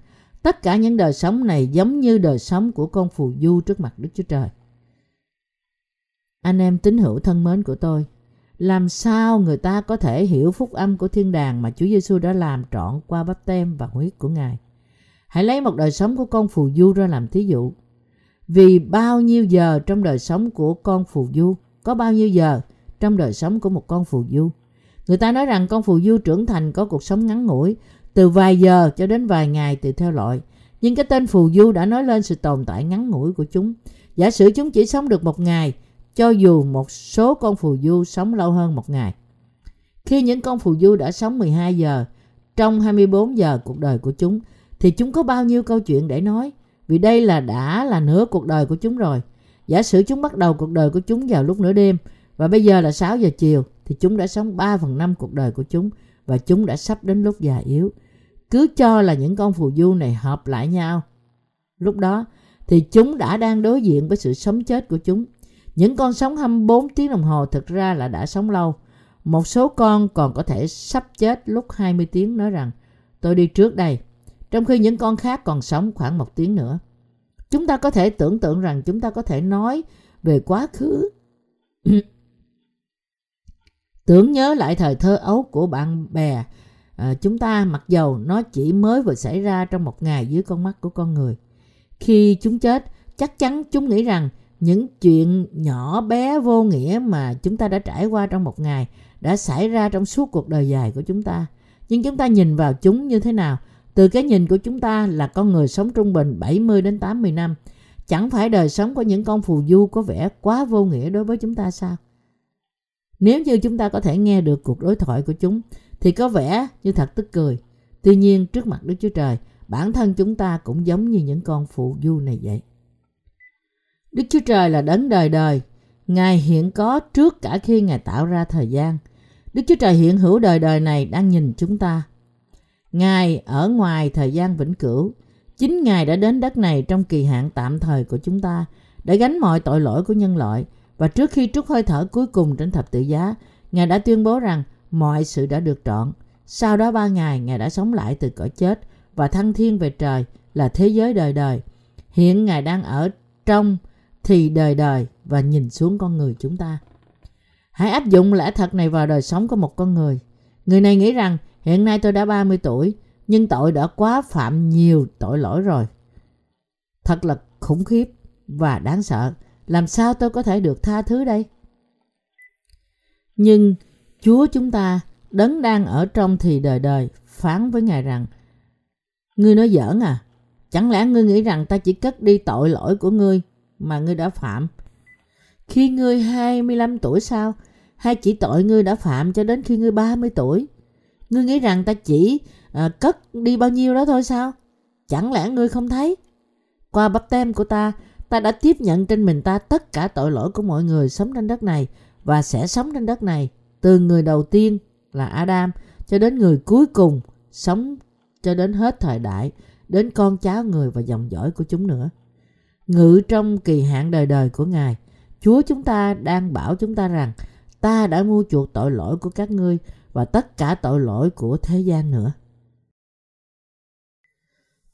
Tất cả những đời sống này giống như đời sống của con phù du trước mặt Đức Chúa Trời. Anh em tín hữu thân mến của tôi, làm sao người ta có thể hiểu phúc âm của thiên đàng mà Chúa Giê-xu đã làm trọn qua báp têm và huyết của Ngài? Hãy lấy một đời sống của con phù du ra làm thí dụ. Vì bao nhiêu giờ trong đời sống của con phù du? Có bao nhiêu giờ trong đời sống của một con phù du? Người ta nói rằng con phù du trưởng thành có cuộc sống ngắn ngủi, từ vài giờ cho đến vài ngày tùy theo loại. Nhưng cái tên phù du đã nói lên sự tồn tại ngắn ngủi của chúng. Giả sử chúng chỉ sống được một ngày, cho dù một số con phù du sống lâu hơn một ngày. Khi những con phù du đã sống 12 giờ trong 24 giờ cuộc đời của chúng, thì chúng có bao nhiêu câu chuyện để nói? Vì đây đã là nửa cuộc đời của chúng rồi. Giả sử chúng bắt đầu cuộc đời của chúng vào lúc nửa đêm và bây giờ là 6 giờ chiều, thì chúng đã sống 3/5 cuộc đời của chúng và chúng đã sắp đến lúc già yếu. Cứ cho là những con phù du này hợp lại nhau, lúc đó thì chúng đang đối diện với sự sống chết của chúng. Những con sống 24 tiếng đồng hồ thực ra đã sống lâu. Một số con còn có thể sắp chết lúc 20 tiếng nói rằng tôi đi trước đây, trong khi những con khác còn sống khoảng 1 tiếng nữa. Chúng ta có thể tưởng tượng rằng chúng ta có thể nói về quá khứ, tưởng nhớ lại thời thơ ấu của bạn bè chúng ta, mặc dầu nó chỉ mới vừa xảy ra trong một ngày dưới con mắt của con người. Khi chúng chết, chắc chắn chúng nghĩ rằng những chuyện nhỏ bé vô nghĩa mà chúng ta đã trải qua trong một ngày đã xảy ra trong suốt cuộc đời dài của chúng ta. Nhưng chúng ta nhìn vào chúng như thế nào? Từ cái nhìn của chúng ta là con người sống trung bình 70 đến 80 năm, chẳng phải đời sống của những con phù du có vẻ quá vô nghĩa đối với chúng ta sao? Nếu như chúng ta có thể nghe được cuộc đối thoại của chúng thì có vẻ như thật tức cười. Tuy nhiên, trước mặt Đức Chúa Trời, bản thân chúng ta cũng giống như những con phù du này vậy. Đức Chúa Trời là đấng đời đời. Ngài hiện có trước cả khi Ngài tạo ra thời gian. Đức Chúa Trời hiện hữu đời đời này đang nhìn chúng ta. Ngài ở ngoài thời gian vĩnh cửu. Chính Ngài đã đến đất này trong kỳ hạn tạm thời của chúng ta để gánh mọi tội lỗi của nhân loại. Và trước khi trút hơi thở cuối cùng trên thập tự giá, Ngài đã tuyên bố rằng mọi sự đã được trọn. Sau đó 3 ngày, Ngài đã sống lại từ cõi chết và thăng thiên về trời là thế giới đời đời. Hiện Ngài đang ở trong thì đời đời và nhìn xuống con người chúng ta. Hãy áp dụng lẽ thật này vào đời sống của một con người. Người này nghĩ rằng hiện nay tôi đã 30 tuổi, nhưng tôi đã quá phạm nhiều tội lỗi rồi. Thật là khủng khiếp và đáng sợ. Làm sao tôi có thể được tha thứ đây? Nhưng Chúa chúng ta, đấng đang ở trong thì đời đời, phán với Ngài rằng: Ngươi nói giỡn à? Chẳng lẽ ngươi nghĩ rằng ta chỉ cất đi tội lỗi của ngươi mà ngươi đã phạm khi ngươi 25 tuổi sao? Hay chỉ tội ngươi đã phạm cho đến khi ngươi 30 tuổi? Ngươi nghĩ rằng ta chỉ cất đi bao nhiêu đó thôi sao? Chẳng lẽ ngươi không thấy? Qua báp-têm của ta, ta đã tiếp nhận trên mình ta tất cả tội lỗi của mọi người sống trên đất này và sẽ sống trên đất này, từ người đầu tiên là Adam cho đến người cuối cùng sống cho đến hết thời đại, đến con cháu người và dòng dõi của chúng nữa. Ngự trong kỳ hạn đời đời của Ngài, Chúa chúng ta đang bảo chúng ta rằng ta đã mua chuộc tội lỗi của các ngươi và tất cả tội lỗi của thế gian nữa.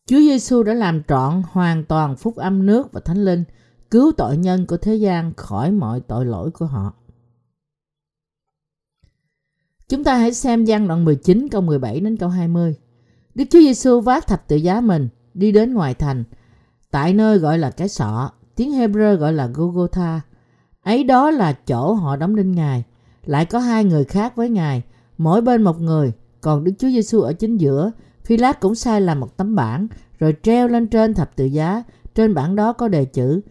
Chúa Giê-xu đã làm trọn hoàn toàn phúc âm nước và Thánh Linh, cứu tội nhân của thế gian khỏi mọi tội lỗi của họ. Chúng ta hãy xem Giăng đoạn 19 câu 17 đến câu 20. Đức Chúa Giê-xu vác thập tự giá mình đi đến ngoài thành, tại nơi gọi là cái sọ, tiếng Hê-bơ-rơ gọi là Golgotha. Ấy đó là chỗ họ đóng đinh Ngài. Lại có 2 người khác với Ngài, mỗi bên 1 người, còn Đức Chúa Giê-xu ở chính giữa. Pilate cũng sai làm một tấm bảng, rồi treo lên trên thập tự giá. Trên bảng đó có đề chữ: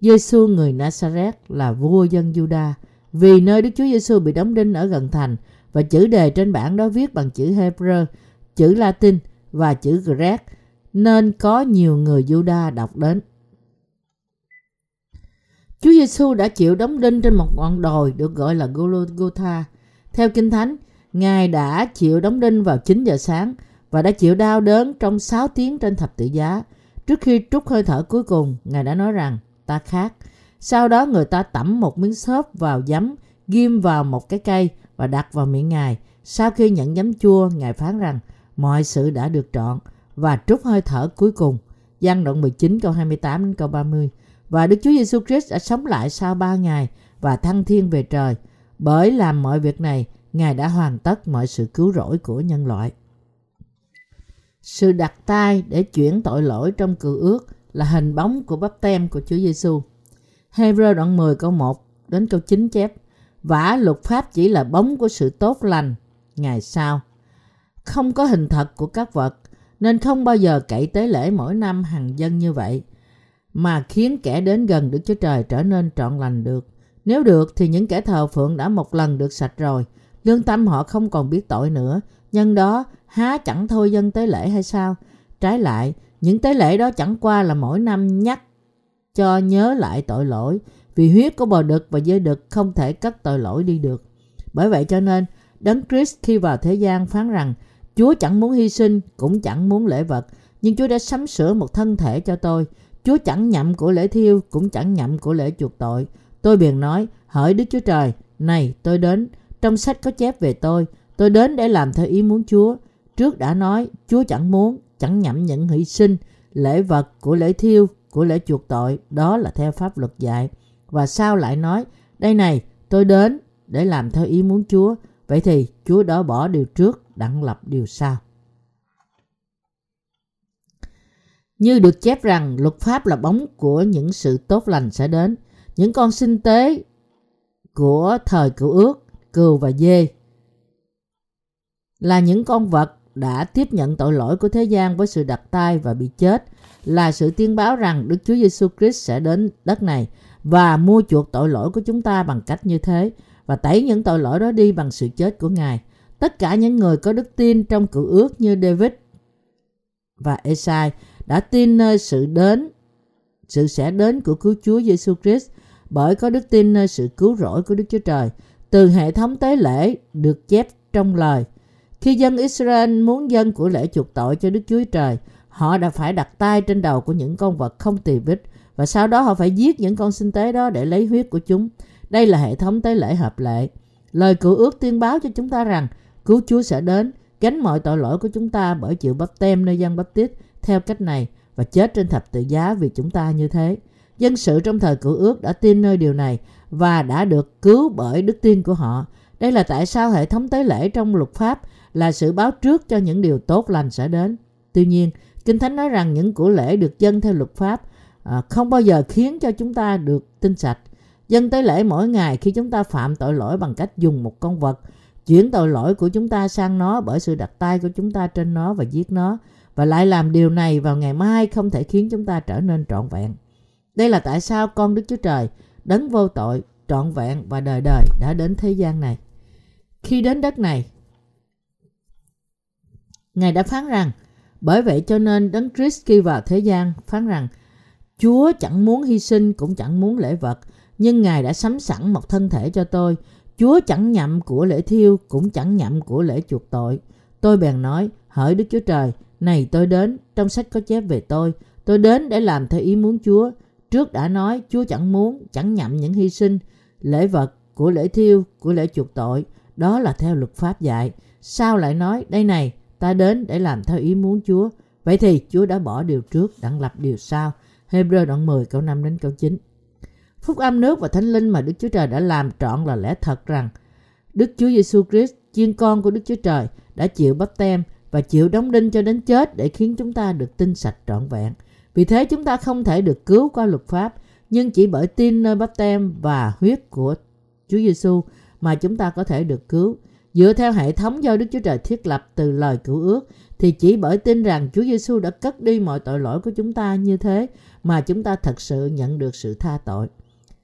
Giê-xu người Nazareth là vua dân Giu-đa. Vì nơi Đức Chúa Giê-xu bị đóng đinh ở gần thành, và chữ đề trên bảng đó viết bằng chữ Hê-bơ-rơ, chữ Latin và chữ Grec, nên có nhiều người Giu-đa đọc đến. Chúa Giê-xu đã chịu đóng đinh trên một ngọn đồi được gọi là Golgotha. Theo Kinh Thánh, Ngài đã chịu đóng đinh vào 9 giờ sáng và đã chịu đau đớn trong 6 tiếng trên thập tự giá. Trước khi trút hơi thở cuối cùng, Ngài đã nói rằng: Ta khát. Sau đó người ta tẩm một miếng xốp vào giấm, ghim vào một cái cây và đặt vào miệng Ngài. Sau khi nhận giấm chua, Ngài phán rằng mọi sự đã được trọn và trút hơi thở cuối cùng. Giăng đoạn 19 câu 28 đến câu 30. Và Đức Chúa Giê-xu Christ đã sống lại sau 3 ngày và thăng thiên về trời. Bởi làm mọi việc này, Ngài đã hoàn tất mọi sự cứu rỗi của nhân loại. Sự đặt tay để chuyển tội lỗi trong cựu ước là hình bóng của báp tem của Chúa Giê-xu. Hê-bơ-rơ đoạn 10 câu 1 đến câu 9 chép: vả luật pháp chỉ là bóng của sự tốt lành ngày sau, không có hình thật của các vật, nên không bao giờ cậy tế lễ mỗi năm hằng dân như vậy mà khiến kẻ đến gần Đức Chúa Trời trở nên trọn lành được. Nếu được thì những kẻ thờ phượng đã một lần được sạch rồi, lương tâm họ không còn biết tội nữa, nhân đó há chẳng thôi dân tế lễ hay sao? Trái lại, những tế lễ đó chẳng qua là mỗi năm nhắc cho nhớ lại tội lỗi, vì huyết của bò đực và dê đực không thể cất tội lỗi đi được. Bởi vậy cho nên, Đấng Christ khi vào thế gian phán rằng Chúa chẳng muốn hy sinh, cũng chẳng muốn lễ vật, nhưng Chúa đã sắm sửa một thân thể cho tôi. Chúa chẳng nhậm của lễ thiêu, cũng chẳng nhậm của lễ chuộc tội. Tôi bèn nói, hỡi Đức Chúa Trời, này tôi đến, trong sách có chép về tôi đến để làm theo ý muốn Chúa. Trước đã nói, Chúa chẳng muốn, chẳng nhậm những hy sinh, lễ vật, của lễ thiêu, của lễ chuộc tội, đó là theo pháp luật dạy. Và sau lại nói, đây này, tôi đến để làm theo ý muốn Chúa. Vậy thì Chúa đã bỏ điều trước, đặng lập điều sau. Như được chép rằng luật pháp là bóng của những sự tốt lành sẽ đến. Những con sinh tế của thời cựu ước, cừu và dê, là những con vật đã tiếp nhận tội lỗi của thế gian với sự đặt tay và bị chết, là sự tiên báo rằng Đức Chúa Giê-xu Christ sẽ đến đất này và mua chuộc tội lỗi của chúng ta bằng cách như thế, và tẩy những tội lỗi đó đi bằng sự chết của Ngài. Tất cả những người có đức tin trong cựu ước như David và Esai đã tin nơi sự sẽ đến của cứu Chúa Giê-xu Christ, bởi có đức tin nơi sự cứu rỗi của Đức Chúa Trời từ hệ thống tế lễ được chép trong lời. Khi dân Israel muốn dâng của lễ chuộc tội cho Đức Chúa Trời, họ đã phải đặt tay trên đầu của những con vật không tì vết, và sau đó họ phải giết những con sinh tế đó để lấy huyết của chúng. Đây là hệ thống tế lễ hợp lệ. Lời cựu ước tiên báo cho chúng ta rằng cứu Chúa sẽ đến, gánh mọi tội lỗi của chúng ta bởi chịu báp tem nơi Giăng Báp-tít theo cách này và chết trên thập tự giá vì chúng ta như thế. Dân sự trong thời cựu ước đã tin nơi điều này và đã được cứu bởi đức tin của họ. Đây là tại sao hệ thống tế lễ trong luật pháp là sự báo trước cho những điều tốt lành sẽ đến. Tuy nhiên, Kinh Thánh nói rằng những của lễ được dâng theo luật pháp không bao giờ khiến cho chúng ta được tinh sạch. Dâng tế lễ mỗi ngày khi chúng ta phạm tội lỗi bằng cách dùng một con vật, chuyển tội lỗi của chúng ta sang nó bởi sự đặt tay của chúng ta trên nó và giết nó, và lại làm điều này vào ngày mai không thể khiến chúng ta trở nên trọn vẹn. Đây là tại sao con Đức Chúa Trời, Đấng vô tội, trọn vẹn và đời đời đã đến thế gian này. Khi đến đất này, Ngài đã phán rằng, bởi vậy cho nên Đấng Christ khi vào thế gian phán rằng Chúa chẳng muốn hy sinh, cũng chẳng muốn lễ vật, nhưng Ngài đã sắm sẵn một thân thể cho tôi. Chúa chẳng nhậm của lễ thiêu, cũng chẳng nhậm của lễ chuộc tội. Tôi bèn nói, hỡi Đức Chúa Trời, này tôi đến, trong sách có chép về tôi đến để làm theo ý muốn Chúa. Trước đã nói, Chúa chẳng muốn, chẳng nhậm những hy sinh, lễ vật, của lễ thiêu, của lễ chuộc tội, đó là theo luật pháp dạy. Sao lại nói, đây này, ta đến để làm theo ý muốn Chúa. Vậy thì Chúa đã bỏ điều trước, đặng lập điều sau. Hê-bơ-rơ đoạn 10 câu 5 đến câu 9. Phúc âm nước và Thánh Linh mà Đức Chúa Trời đã làm trọn là lẽ thật rằng Đức Chúa Giê-xu Christ, chiên con của Đức Chúa Trời, đã chịu báp tem và chịu đóng đinh cho đến chết để khiến chúng ta được tinh sạch trọn vẹn. Vì thế chúng ta không thể được cứu qua luật pháp, nhưng chỉ bởi tin nơi báp tem và huyết của Chúa Giê-xu mà chúng ta có thể được cứu. Dựa theo hệ thống do Đức Chúa Trời thiết lập từ lời cựu ước, thì chỉ bởi tin rằng Chúa Giê-xu đã cất đi mọi tội lỗi của chúng ta như thế mà chúng ta thật sự nhận được sự tha tội.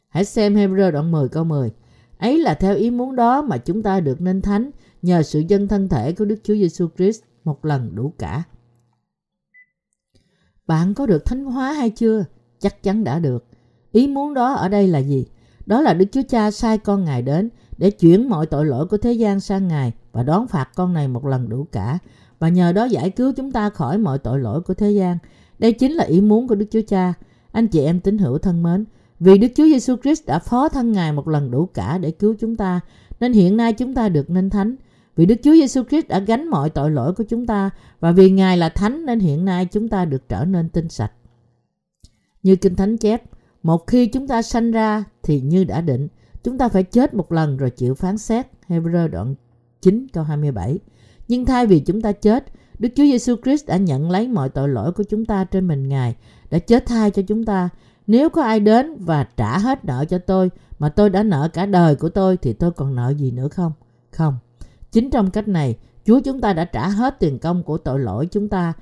Hãy xem Hê-bơ-rơ đoạn 10 câu 10. Ấy là theo ý muốn đó mà chúng ta được nên thánh nhờ sự dâng thân thể của Đức Chúa Giê-xu Christ một lần đủ cả. Bạn có được thánh hóa hay chưa? Chắc chắn đã được. Ý muốn đó ở đây là gì? Đó là Đức Chúa Cha sai con Ngài đến để chuyển mọi tội lỗi của thế gian sang Ngài và đón phạt con này một lần đủ cả, và nhờ đó giải cứu chúng ta khỏi mọi tội lỗi của thế gian. Đây chính là ý muốn của Đức Chúa Cha. Anh chị em tín hữu thân mến, vì Đức Chúa Giê-xu Christ đã phó thân Ngài một lần đủ cả để cứu chúng ta, nên hiện nay chúng ta được nên thánh. Vì Đức Chúa Giê-xu Christ đã gánh mọi tội lỗi của chúng ta, và vì Ngài là thánh nên hiện nay chúng ta được trở nên tinh sạch. Như Kinh Thánh chép, một khi chúng ta sanh ra thì như đã định, chúng ta phải chết một lần rồi chịu phán xét. Hê-bơ-rơ đoạn 9 câu 27. Nhưng thay vì chúng ta chết, Đức Chúa Giê-xu Christ đã nhận lấy mọi tội lỗi của chúng ta trên mình Ngài, đã chết thay cho chúng ta. Nếu có ai đến và trả hết nợ cho tôi mà tôi đã nợ cả đời của tôi thì tôi còn nợ gì nữa không? Không. Chính trong cách này, Chúa chúng ta đã trả hết tiền công của tội lỗi chúng ta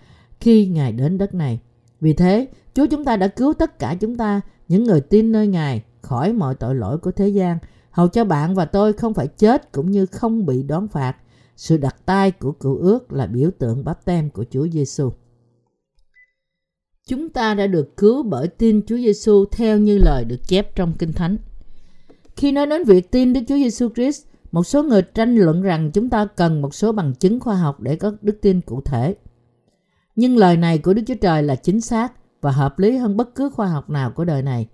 khi Ngài đến đất này. Vì thế, Chúa chúng ta đã cứu tất cả chúng ta, những người tin nơi Ngài, khỏi mọi tội lỗi của thế gian, hầu cho bạn và tôi không phải chết cũng như không bị đoán phạt. Sự đặt tay của cựu ước là biểu tượng báp tem của Chúa Giê-xu. Chúng ta đã được cứu bởi tin Chúa Giê-xu theo như lời được chép trong Kinh Thánh. Khi nói đến việc tin Đức Chúa Giê-xu Christ, một số người tranh luận rằng chúng ta cần một số bằng chứng khoa học để có đức tin cụ thể. Nhưng lời này của Đức Chúa Trời là chính xác và hợp lý hơn bất cứ khoa học nào của đời này.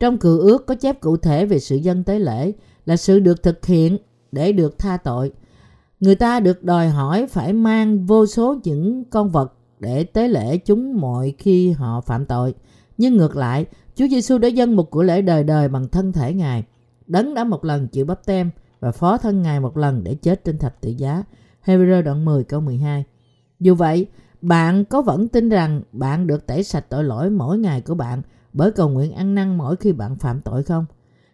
Trong cựu ước có chép cụ thể về sự dâng tế lễ là sự được thực hiện để được tha tội. Người ta được đòi hỏi phải mang vô số những con vật để tế lễ chúng mọi khi họ phạm tội. Nhưng ngược lại, Chúa Giê-xu đã dâng một của lễ đời đời bằng thân thể Ngài. Đấng đã một lần chịu báp tem và phó thân Ngài một lần để chết trên thập tự giá. Hê-bơ-rơ đoạn 10 câu 12. Dù vậy, bạn có vẫn tin rằng bạn được tẩy sạch tội lỗi mỗi ngày của bạn bởi cầu nguyện ăn năn mỗi khi bạn phạm tội không?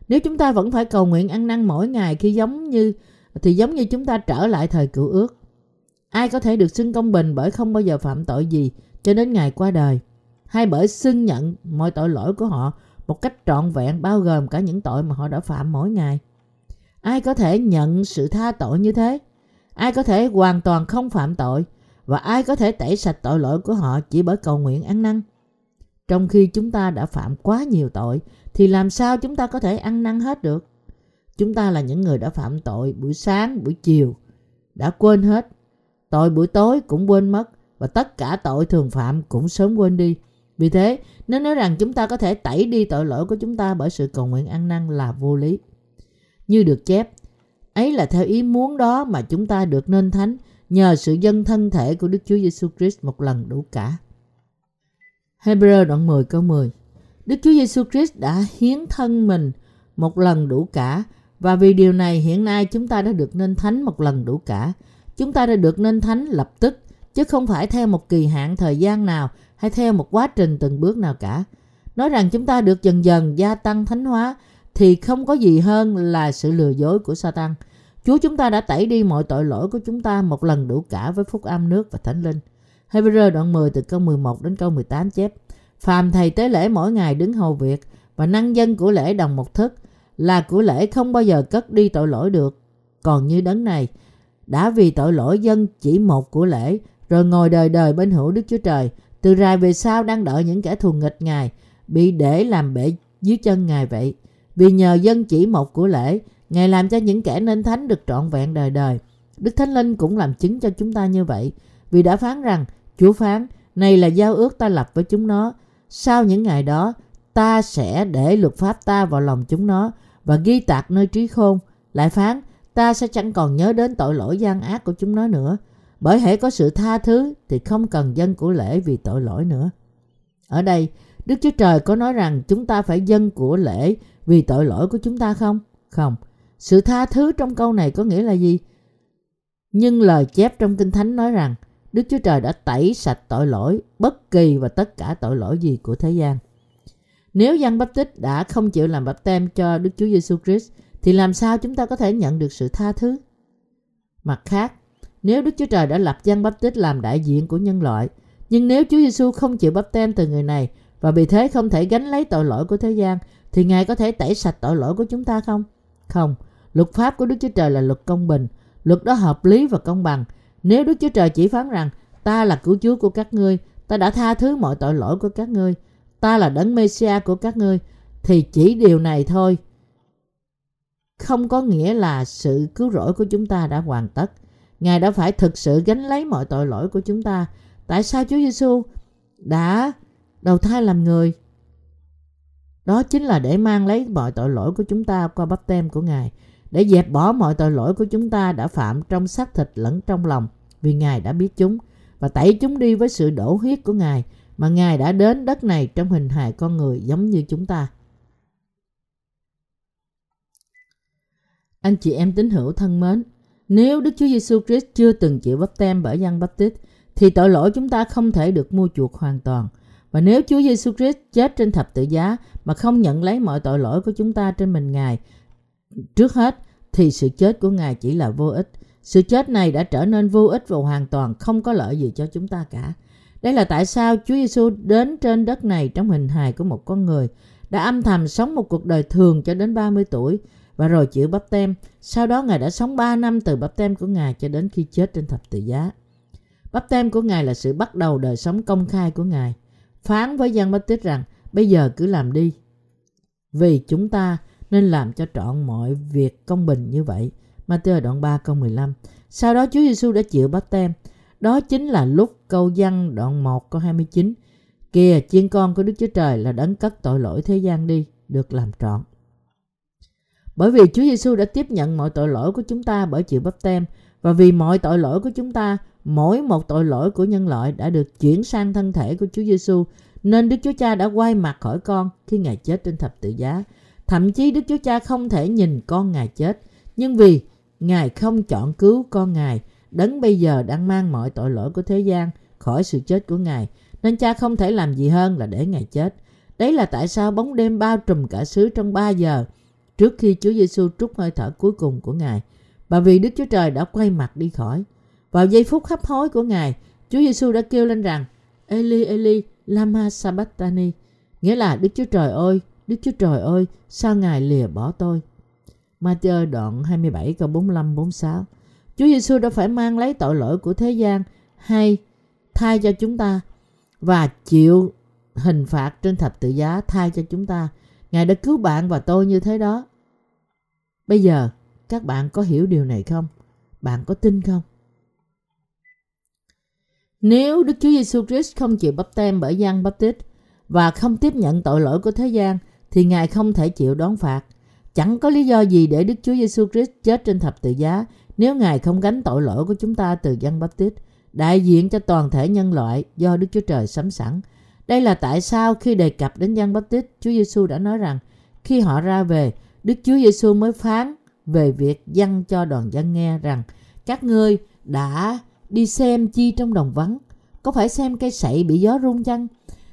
Nếu chúng ta vẫn phải cầu nguyện ăn năn mỗi ngày giống như chúng ta trở lại thời cựu ước. Ai có thể được xưng công bình bởi không bao giờ phạm tội gì cho đến ngày qua đời, hay bởi xưng nhận mọi tội lỗi của họ một cách trọn vẹn bao gồm cả những tội mà họ đã phạm mỗi ngày? Ai có thể nhận sự tha tội như thế? Ai có thể hoàn toàn không phạm tội? Và ai có thể tẩy sạch tội lỗi của họ chỉ bởi cầu nguyện ăn năn? Trong khi chúng ta đã phạm quá nhiều tội, thì làm sao chúng ta có thể ăn năn hết được? Chúng ta là những người đã phạm tội buổi sáng, buổi chiều, đã quên hết. Tội buổi tối cũng quên mất, và tất cả tội thường phạm cũng sớm quên đi. Vì thế, nếu nói rằng chúng ta có thể tẩy đi tội lỗi của chúng ta bởi sự cầu nguyện ăn năn là vô lý. Như được chép, ấy là theo ý muốn đó mà chúng ta được nên thánh, nhờ sự dâng thân thể của Đức Chúa Giê-xu Christ một lần đủ cả. Hê-bơ-rơ đoạn 10 câu 10. Đức Chúa Giê-xu Christ đã hiến thân mình một lần đủ cả, và vì điều này hiện nay chúng ta đã được nên thánh một lần đủ cả. Chúng ta đã được nên thánh lập tức, chứ không phải theo một kỳ hạn thời gian nào hay theo một quá trình từng bước nào cả. Nói rằng chúng ta được dần dần gia tăng thánh hóa thì không có gì hơn là sự lừa dối của Sa-tan. Chúa chúng ta đã tẩy đi mọi tội lỗi của chúng ta một lần đủ cả với Phúc Âm Nước và Thánh Linh. Hê-bơ-rơ đoạn 10 từ câu 11 đến câu 18 chép: Phàm thầy tế lễ mỗi ngày đứng hầu việc và năng dân của lễ đồng một thức, là của lễ không bao giờ cất đi tội lỗi được. Còn như đấng này đã vì tội lỗi dân chỉ một của lễ, rồi ngồi đời đời bên hữu Đức Chúa Trời, từ rày về sau đang đợi những kẻ thù nghịch Ngài, bị để làm bể dưới chân Ngài vậy. Vì nhờ dân chỉ một của lễ, Ngài làm cho những kẻ nên thánh được trọn vẹn đời đời. Đức Thánh Linh cũng làm chứng cho chúng ta như vậy, vì đã phán rằng: Chúa phán, này là giao ước ta lập với chúng nó. Sau những ngày đó, ta sẽ để luật pháp ta vào lòng chúng nó và ghi tạc nơi trí khôn. Lại phán, ta sẽ chẳng còn nhớ đến tội lỗi gian ác của chúng nó nữa. Bởi hễ có sự tha thứ thì không cần dâng của lễ vì tội lỗi nữa. Ở đây, Đức Chúa Trời có nói rằng chúng ta phải dâng của lễ vì tội lỗi của chúng ta không? Không. Sự tha thứ trong câu này có nghĩa là gì? Nhưng lời chép trong Kinh Thánh nói rằng Đức Chúa Trời đã tẩy sạch tội lỗi, bất kỳ và tất cả tội lỗi gì của thế gian. Nếu Giăng Báp-tít đã không chịu làm báp tem cho Đức Chúa Giê-xu Christ, thì làm sao chúng ta có thể nhận được sự tha thứ? Mặt khác, nếu Đức Chúa Trời đã lập Giăng Báp-tít làm đại diện của nhân loại, nhưng nếu Chúa Giê-xu không chịu báp tem từ người này và vì thế không thể gánh lấy tội lỗi của thế gian, thì Ngài có thể tẩy sạch tội lỗi của chúng ta không? Không. Luật pháp của Đức Chúa Trời là luật công bình. Luật đó hợp lý và công bằng. Nếu Đức Chúa Trời chỉ phán rằng ta là cứu Chúa của các ngươi, ta đã tha thứ mọi tội lỗi của các ngươi, ta là đấng Mê-si-a của các ngươi, thì chỉ điều này thôi không có nghĩa là sự cứu rỗi của chúng ta đã hoàn tất. Ngài đã phải thực sự gánh lấy mọi tội lỗi của chúng ta. Tại sao Chúa Giê-xu đã đầu thai làm người? Đó chính là để mang lấy mọi tội lỗi của chúng ta qua báp tem của Ngài, để dẹp bỏ mọi tội lỗi của chúng ta đã phạm trong xác thịt lẫn trong lòng, vì Ngài đã biết chúng và tẩy chúng đi với sự đổ huyết của Ngài, mà Ngài đã đến đất này trong hình hài con người giống như chúng ta. Anh chị em tín hữu thân mến, nếu Đức Chúa Giê-xu Christ chưa từng chịu báp tem bởi Giăng Báp-tít, thì tội lỗi chúng ta không thể được mua chuộc hoàn toàn. Và nếu Chúa Giê-xu Christ chết trên thập tự giá mà không nhận lấy mọi tội lỗi của chúng ta trên mình Ngài, trước hết thì sự chết của Ngài chỉ là vô ích. Sự chết này đã trở nên vô ích và hoàn toàn không có lợi gì cho chúng ta cả. Đây là tại sao Chúa Giê-xu đến trên đất này trong hình hài của một con người, đã âm thầm sống một cuộc đời thường cho đến 30 tuổi và rồi chịu báp têm. Sau đó Ngài đã sống 3 năm từ báp têm của Ngài cho đến khi chết trên thập tự giá. Báp têm của Ngài là sự bắt đầu đời sống công khai của Ngài. Phán với Giăng Báp-tít rằng: bây giờ cứ làm đi, vì chúng ta nên làm cho trọn mọi việc công bình như vậy. Ma-thi-ơ đoạn 3 câu 15. Sau đó Chúa Giê-xu đã chịu báp têm. Đó chính là lúc câu Giăng đoạn 1 câu 29: kìa, chiên con của Đức Chúa Trời là đấng cất tội lỗi thế gian đi, được làm trọn. Bởi vì Chúa Giê-xu đã tiếp nhận mọi tội lỗi của chúng ta bởi chịu báp têm, và vì mọi tội lỗi của chúng ta, mỗi một tội lỗi của nhân loại đã được chuyển sang thân thể của Chúa Giê-xu, nên Đức Chúa Cha đã quay mặt khỏi Con khi Ngài chết trên thập tự giá. Thậm chí Đức Chúa Cha không thể nhìn Con Ngài chết, nhưng vì Ngài không chọn cứu Con Ngài, Đấng bây giờ đang mang mọi tội lỗi của thế gian khỏi sự chết của Ngài, nên Cha không thể làm gì hơn là để Ngài chết. Đấy là tại sao bóng đêm bao trùm cả xứ trong 3 giờ trước khi Chúa Giê-xu trút hơi thở cuối cùng của Ngài, và vì Đức Chúa Trời đã quay mặt đi khỏi. Vào giây phút hấp hối của Ngài, Chúa Giê-xu đã kêu lên rằng: Eli, Eli, lama sabachthani, nghĩa là Đức Chúa Trời ơi, Đức Chúa Trời ơi, sao Ngài lìa bỏ tôi. Ma-thi-ơ đoạn 27 câu 45-46. Chúa Giê-xu đã phải mang lấy tội lỗi của thế gian hay thay cho chúng ta và chịu hình phạt trên thập tự giá thay cho chúng ta. Ngài đã cứu bạn và tôi như thế đó. Bây giờ, các bạn có hiểu điều này không? Bạn có tin không? Nếu Đức Chúa Giê-xu Christ không chịu báp têm bởi Giăng Báp-tít và không tiếp nhận tội lỗi của thế gian, thì Ngài không thể chịu đón phạt. Chẳng có lý do gì để Đức Chúa Giê-xu Christ chết trên thập tự giá nếu Ngài không gánh tội lỗi của chúng ta từ Giăng Báp-tít, đại diện cho toàn thể nhân loại do Đức Chúa Trời sắm sẵn. Đây là tại sao khi đề cập đến Giăng Báp-tít, Chúa Giê-xu đã nói rằng khi họ ra về, Đức Chúa Giê-xu mới phán về việc Giăng cho đoàn dân nghe rằng: các ngươi đã đi xem chi trong đồng vắng? Có phải xem cây sậy bị gió rung chăng?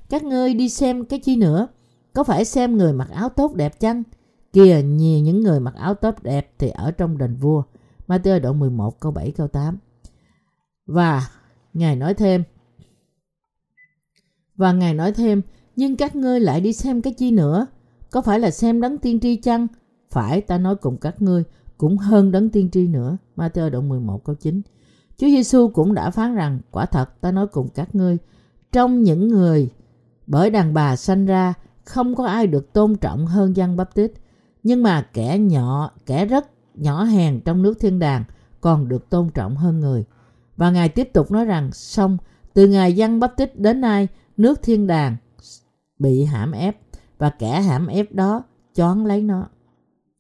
Các ngươi đi xem cái chi nữa? Có phải xem người mặc áo tốt đẹp chăng? Kìa, những người mặc áo tốt đẹp thì ở trong đền vua. Ma-thi-ơ đoạn 11 câu 7 câu 8. Và Ngài nói thêm: nhưng các ngươi lại đi xem cái chi nữa? Có phải là xem đấng tiên tri chăng? Phải, ta nói cùng các ngươi, cũng hơn đấng tiên tri nữa. Ma-thi-ơ đoạn 11 câu 9. Chúa Giê-xu cũng đã phán rằng: quả thật ta nói cùng các ngươi, trong những người bởi đàn bà sanh ra, không có ai được tôn trọng hơn Giăng Báp-tít, nhưng mà kẻ rất nhỏ hèn trong nước thiên đàng còn được tôn trọng hơn người. Và Ngài tiếp tục nói rằng: xong, từ ngày Giăng Báp-tít đến nay, nước thiên đàng bị hãm ép, và kẻ hãm ép đó choán lấy nó.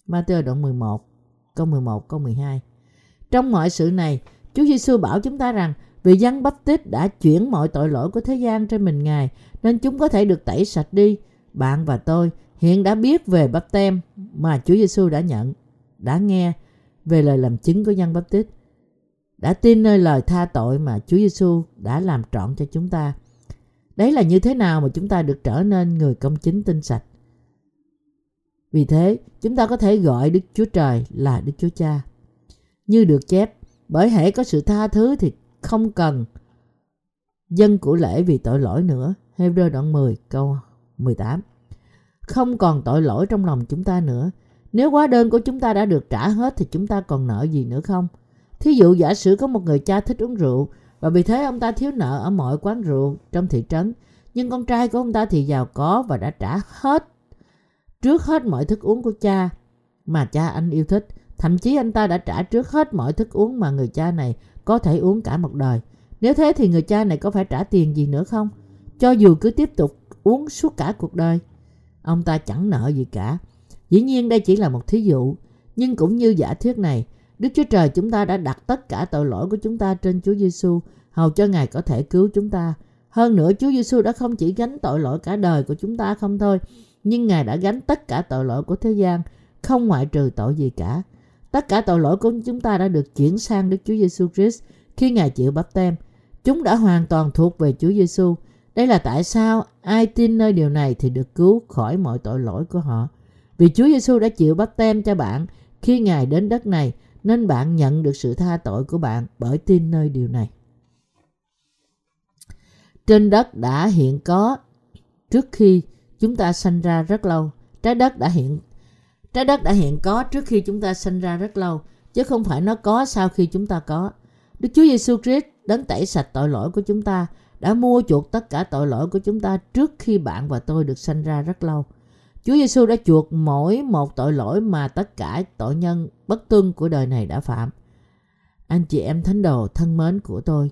Ma-thi-ơ đoạn 11 câu 11 câu 12. Trong mọi sự này, Chúa Giê-xu bảo chúng ta rằng vì Giăng Báp-tít đã chuyển mọi tội lỗi của thế gian trên mình Ngài, nên chúng có thể được tẩy sạch đi. Bạn và tôi hiện đã biết về báp têm mà Chúa Giê-xu đã nhận, đã nghe về lời làm chứng của Giăng Báp-tít, đã tin nơi lời tha tội mà Chúa Giê-xu đã làm trọn cho chúng ta. Đấy là như thế nào mà chúng ta được trở nên người công chính tinh sạch. Vì thế, chúng ta có thể gọi Đức Chúa Trời là Đức Chúa Cha. Như được chép: bởi hễ có sự tha thứ thì không cần dâng của lễ vì tội lỗi nữa. Hê-bơ-rơ đoạn 10 câu 18. Không còn tội lỗi trong lòng chúng ta nữa. Nếu hóa đơn của chúng ta đã được trả hết thì chúng ta còn nợ gì nữa không? Thí dụ, giả sử có một người cha thích uống rượu và vì thế ông ta thiếu nợ ở mọi quán rượu trong thị trấn, nhưng con trai của ông ta thì giàu có và đã trả hết trước hết mọi thức uống của cha mà cha anh yêu thích. Thậm chí anh ta đã trả trước hết mọi thức uống mà người cha này có thể uống cả một đời. Nếu thế thì người cha này có phải trả tiền gì nữa không? Cho dù cứ tiếp tục uống suốt cả cuộc đời, ông ta chẳng nợ gì cả. Dĩ nhiên đây chỉ là một thí dụ, nhưng cũng như giả thuyết này, Đức Chúa Trời chúng ta đã đặt tất cả tội lỗi của chúng ta trên Chúa Giê-xu, hầu cho Ngài có thể cứu chúng ta. Hơn nữa, Chúa Giê-xu đã không chỉ gánh tội lỗi cả đời của chúng ta không thôi, nhưng Ngài đã gánh tất cả tội lỗi của thế gian, không ngoại trừ tội gì cả. Tất cả tội lỗi của chúng ta đã được chuyển sang Đức Chúa Giê-xu Christ khi Ngài chịu báp têm. Chúng đã hoàn toàn thuộc về Chúa Giê-xu. Đây là tại sao Ai tin nơi điều này thì được cứu khỏi mọi tội lỗi của họ. Vì Chúa Giê-xu đã chịu báp-têm cho bạn khi Ngài đến đất này, nên bạn nhận được sự tha tội của bạn bởi tin nơi điều này. Trên đất đã hiện có trước khi chúng ta sanh ra rất lâu. Trái đất đã hiện có trước khi chúng ta sanh ra rất lâu, chứ không phải nó có sau khi chúng ta có. Đức Chúa Giê-xu Christ đến tẩy sạch tội lỗi của chúng ta, đã mua chuộc tất cả tội lỗi của chúng ta trước khi bạn và tôi được sanh ra rất lâu. Chúa Giê-xu đã chuộc mỗi một tội lỗi mà tất cả tội nhân bất tuân của đời này đã phạm. Anh chị em thánh đồ thân mến của tôi,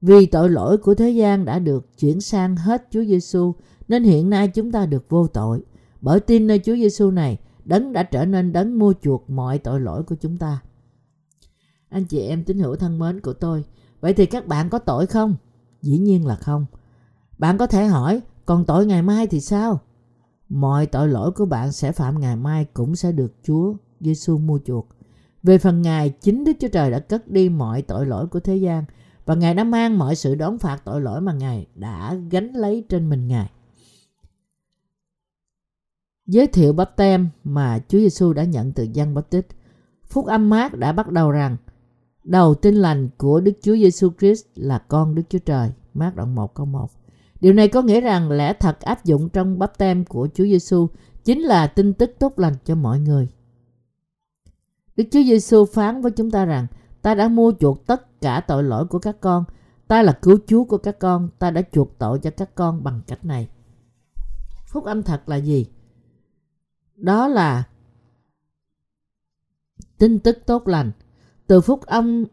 vì tội lỗi của thế gian đã được chuyển sang hết Chúa Giê-xu, nên hiện nay chúng ta được vô tội. Bởi tin nơi Chúa Giê-xu này, Đấng đã trở nên Đấng mua chuộc mọi tội lỗi của chúng ta. Anh chị em tín hữu thân mến của tôi, vậy thì các bạn có tội không? Dĩ nhiên là không. Bạn có thể hỏi, còn tội ngày mai thì sao? Mọi tội lỗi của bạn sẽ phạm ngày mai cũng sẽ được Chúa Giê-xu mua chuộc. Về phần Ngài, chính Đức Chúa Trời đã cất đi mọi tội lỗi của thế gian, và Ngài đã mang mọi sự đón phạt tội lỗi mà Ngài đã gánh lấy trên mình Ngài. Giới thiệu báp-têm mà Chúa Giê-xu đã nhận từ Giăng Báp-tít. Phúc âm Mác đã bắt đầu rằng đầu tin lành của Đức Chúa Giê-xu Christ là con Đức Chúa Trời. Mác đoạn 1 câu 1. Điều này có nghĩa rằng lẽ thật áp dụng trong báp-têm của Chúa Giê-xu chính là tin tức tốt lành cho mọi người. Đức Chúa Giê-xu phán với chúng ta rằng: Ta đã mua chuộc tất cả tội lỗi của các con. Ta là cứu Chúa của các con. Ta đã chuộc tội cho các con bằng cách này. Phúc âm thật là gì? Đó là tin tức tốt lành. Từ phúc âm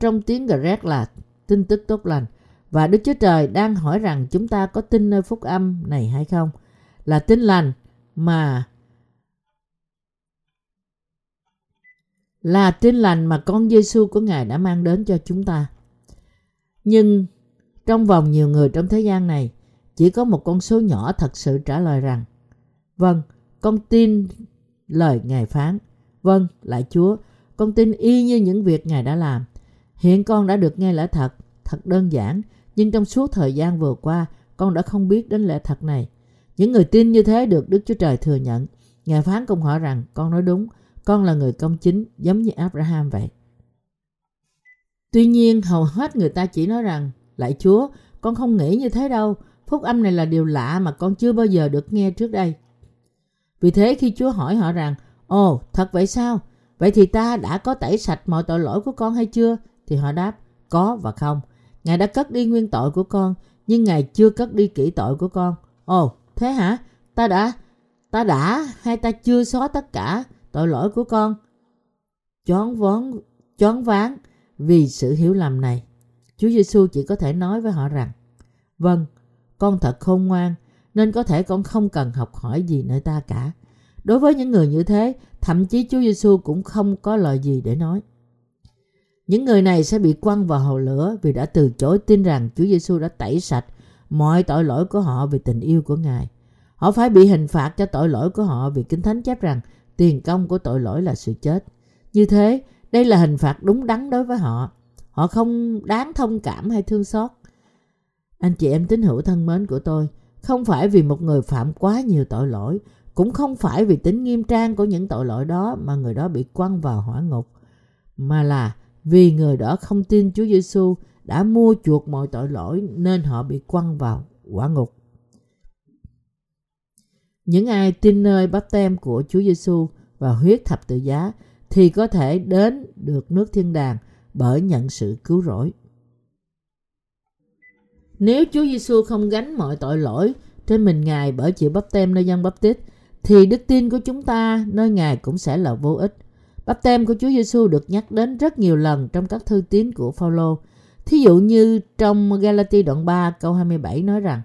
trong tiếng Grecc là tin tức tốt lành. Và Đức Chúa Trời đang hỏi rằng chúng ta có tin nơi phúc âm này hay không? Là tin lành mà con Giê-xu của Ngài đã mang đến cho chúng ta. Nhưng trong vòng nhiều người trong thế gian này, chỉ có một con số nhỏ thật sự trả lời rằng: Vâng, con tin lời Ngài phán. Vâng, lạy Chúa, con tin y như những việc Ngài đã làm. Hiện con đã được nghe lẽ thật đơn giản, nhưng trong suốt thời gian vừa qua, con đã không biết đến lẽ thật này. Những người tin như thế được Đức Chúa Trời thừa nhận. Ngài phán cùng họ rằng: Con nói đúng, con là người công chính, giống như Abraham vậy. Tuy nhiên, hầu hết người ta chỉ nói rằng: Lạy Chúa, con không nghĩ như thế đâu. Phúc âm này là điều lạ mà con chưa bao giờ được nghe trước đây. Vì thế khi Chúa hỏi họ rằng: Ồ, thật vậy sao? Vậy thì ta đã có tẩy sạch mọi tội lỗi của con hay chưa? Thì họ đáp: Có và không. Ngài đã cất đi nguyên tội của con, nhưng Ngài chưa cất đi kỹ tội của con. Ồ, thế hả? Ta đã hay ta chưa xóa tất cả tội lỗi của con? Choáng váng vì sự hiểu lầm này, Chúa Giê-xu chỉ có thể nói với họ rằng: Vâng, con thật khôn ngoan, nên có thể con không cần học hỏi gì nơi ta cả. Đối với những người như thế, thậm chí Chúa Giê-xu cũng không có lời gì để nói. Những người này sẽ bị quăng vào hồ lửa vì đã từ chối tin rằng Chúa Giê-xu đã tẩy sạch mọi tội lỗi của họ vì tình yêu của Ngài. Họ phải bị hình phạt cho tội lỗi của họ vì Kinh Thánh chép rằng tiền công của tội lỗi là sự chết. Như thế, đây là hình phạt đúng đắn đối với họ. Họ không đáng thông cảm hay thương xót. Anh chị em tín hữu thân mến của tôi, không phải vì một người phạm quá nhiều tội lỗi, cũng không phải vì tính nghiêm trang của những tội lỗi đó mà người đó bị quăng vào hỏa ngục, mà là vì người đó không tin Chúa Giê-xu đã mua chuộc mọi tội lỗi nên họ bị quăng vào hỏa ngục. Những ai tin nơi báp-têm của Chúa Giê-xu và huyết thập tự giá thì có thể đến được nước thiên đàng bởi nhận sự cứu rỗi. Nếu Chúa Giê-xu không gánh mọi tội lỗi trên mình Ngài bởi chịu báp-têm nơi Giăng Báp-tít, thì đức tin của chúng ta nơi Ngài cũng sẽ là vô ích. Báp-têm của Chúa Giê-xu được nhắc đến rất nhiều lần trong các thư tín của Phao-lô. Thí dụ như trong Galati đoạn 3 câu 27 nói rằng: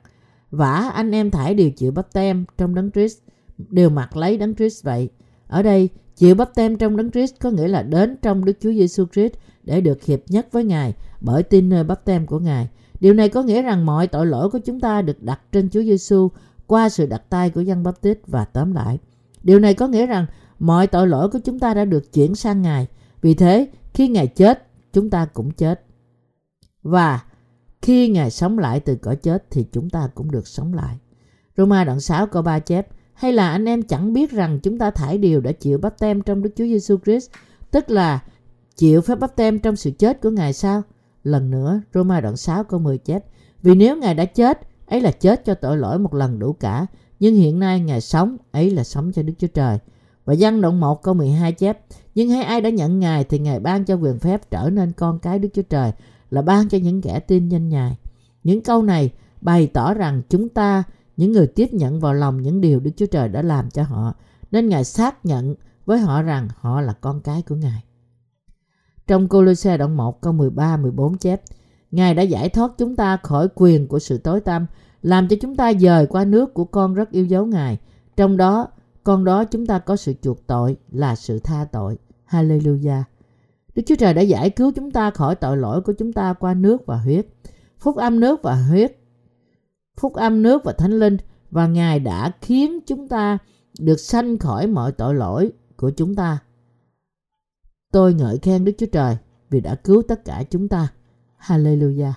Vả anh em thảy đều chịu báp-têm trong Đấng Christ, đều mặc lấy Đấng Christ vậy. Ở đây, chịu báp-têm trong Đấng Christ có nghĩa là đến trong Đức Chúa Giê-xu Christ để được hiệp nhất với Ngài bởi tin nơi báp-têm của Ngài. Điều này có nghĩa rằng mọi tội lỗi của chúng ta được đặt trên Chúa Giê-xu qua sự đặt tay của Giăng Báp-tít. Và tóm lại, điều này có nghĩa rằng mọi tội lỗi của chúng ta đã được chuyển sang Ngài. Vì thế, khi Ngài chết, chúng ta cũng chết. Và khi Ngài sống lại từ cõi chết thì chúng ta cũng được sống lại. Roma đoạn 6 câu 3 chép: Hay là anh em chẳng biết rằng chúng ta thải điều đã chịu báp tem trong Đức Chúa Giê-xu Christ, tức là chịu phép báp tem trong sự chết của Ngài sao? Lần nữa, Roma đoạn 6 câu 10 chép: Vì nếu Ngài đã chết, ấy là chết cho tội lỗi một lần đủ cả, nhưng hiện nay Ngài sống, ấy là sống cho Đức Chúa Trời. Và Giăng đoạn 1 câu 12 chép: Nhưng hễ ai đã nhận Ngài thì Ngài ban cho quyền phép trở nên con cái Đức Chúa Trời, là ban cho những kẻ tin danh Ngài. Những câu này bày tỏ rằng chúng ta, những người tiếp nhận vào lòng những điều Đức Chúa Trời đã làm cho họ, nên Ngài xác nhận với họ rằng họ là con cái của Ngài. Trong Côlôse đoạn 1 câu 13-14 chép: Ngài đã giải thoát chúng ta khỏi quyền của sự tối tăm, làm cho chúng ta dời qua nước của con rất yêu dấu Ngài. Trong đó, con đó chúng ta có sự chuộc tội là sự tha tội. Hallelujah! Đức Chúa Trời đã giải cứu chúng ta khỏi tội lỗi của chúng ta qua nước và huyết. Phúc âm nước và huyết. Phúc âm nước và Thánh Linh. Và Ngài đã khiến chúng ta được sanh khỏi mọi tội lỗi của chúng ta. Tôi ngợi khen Đức Chúa Trời vì đã cứu tất cả chúng ta. Hallelujah!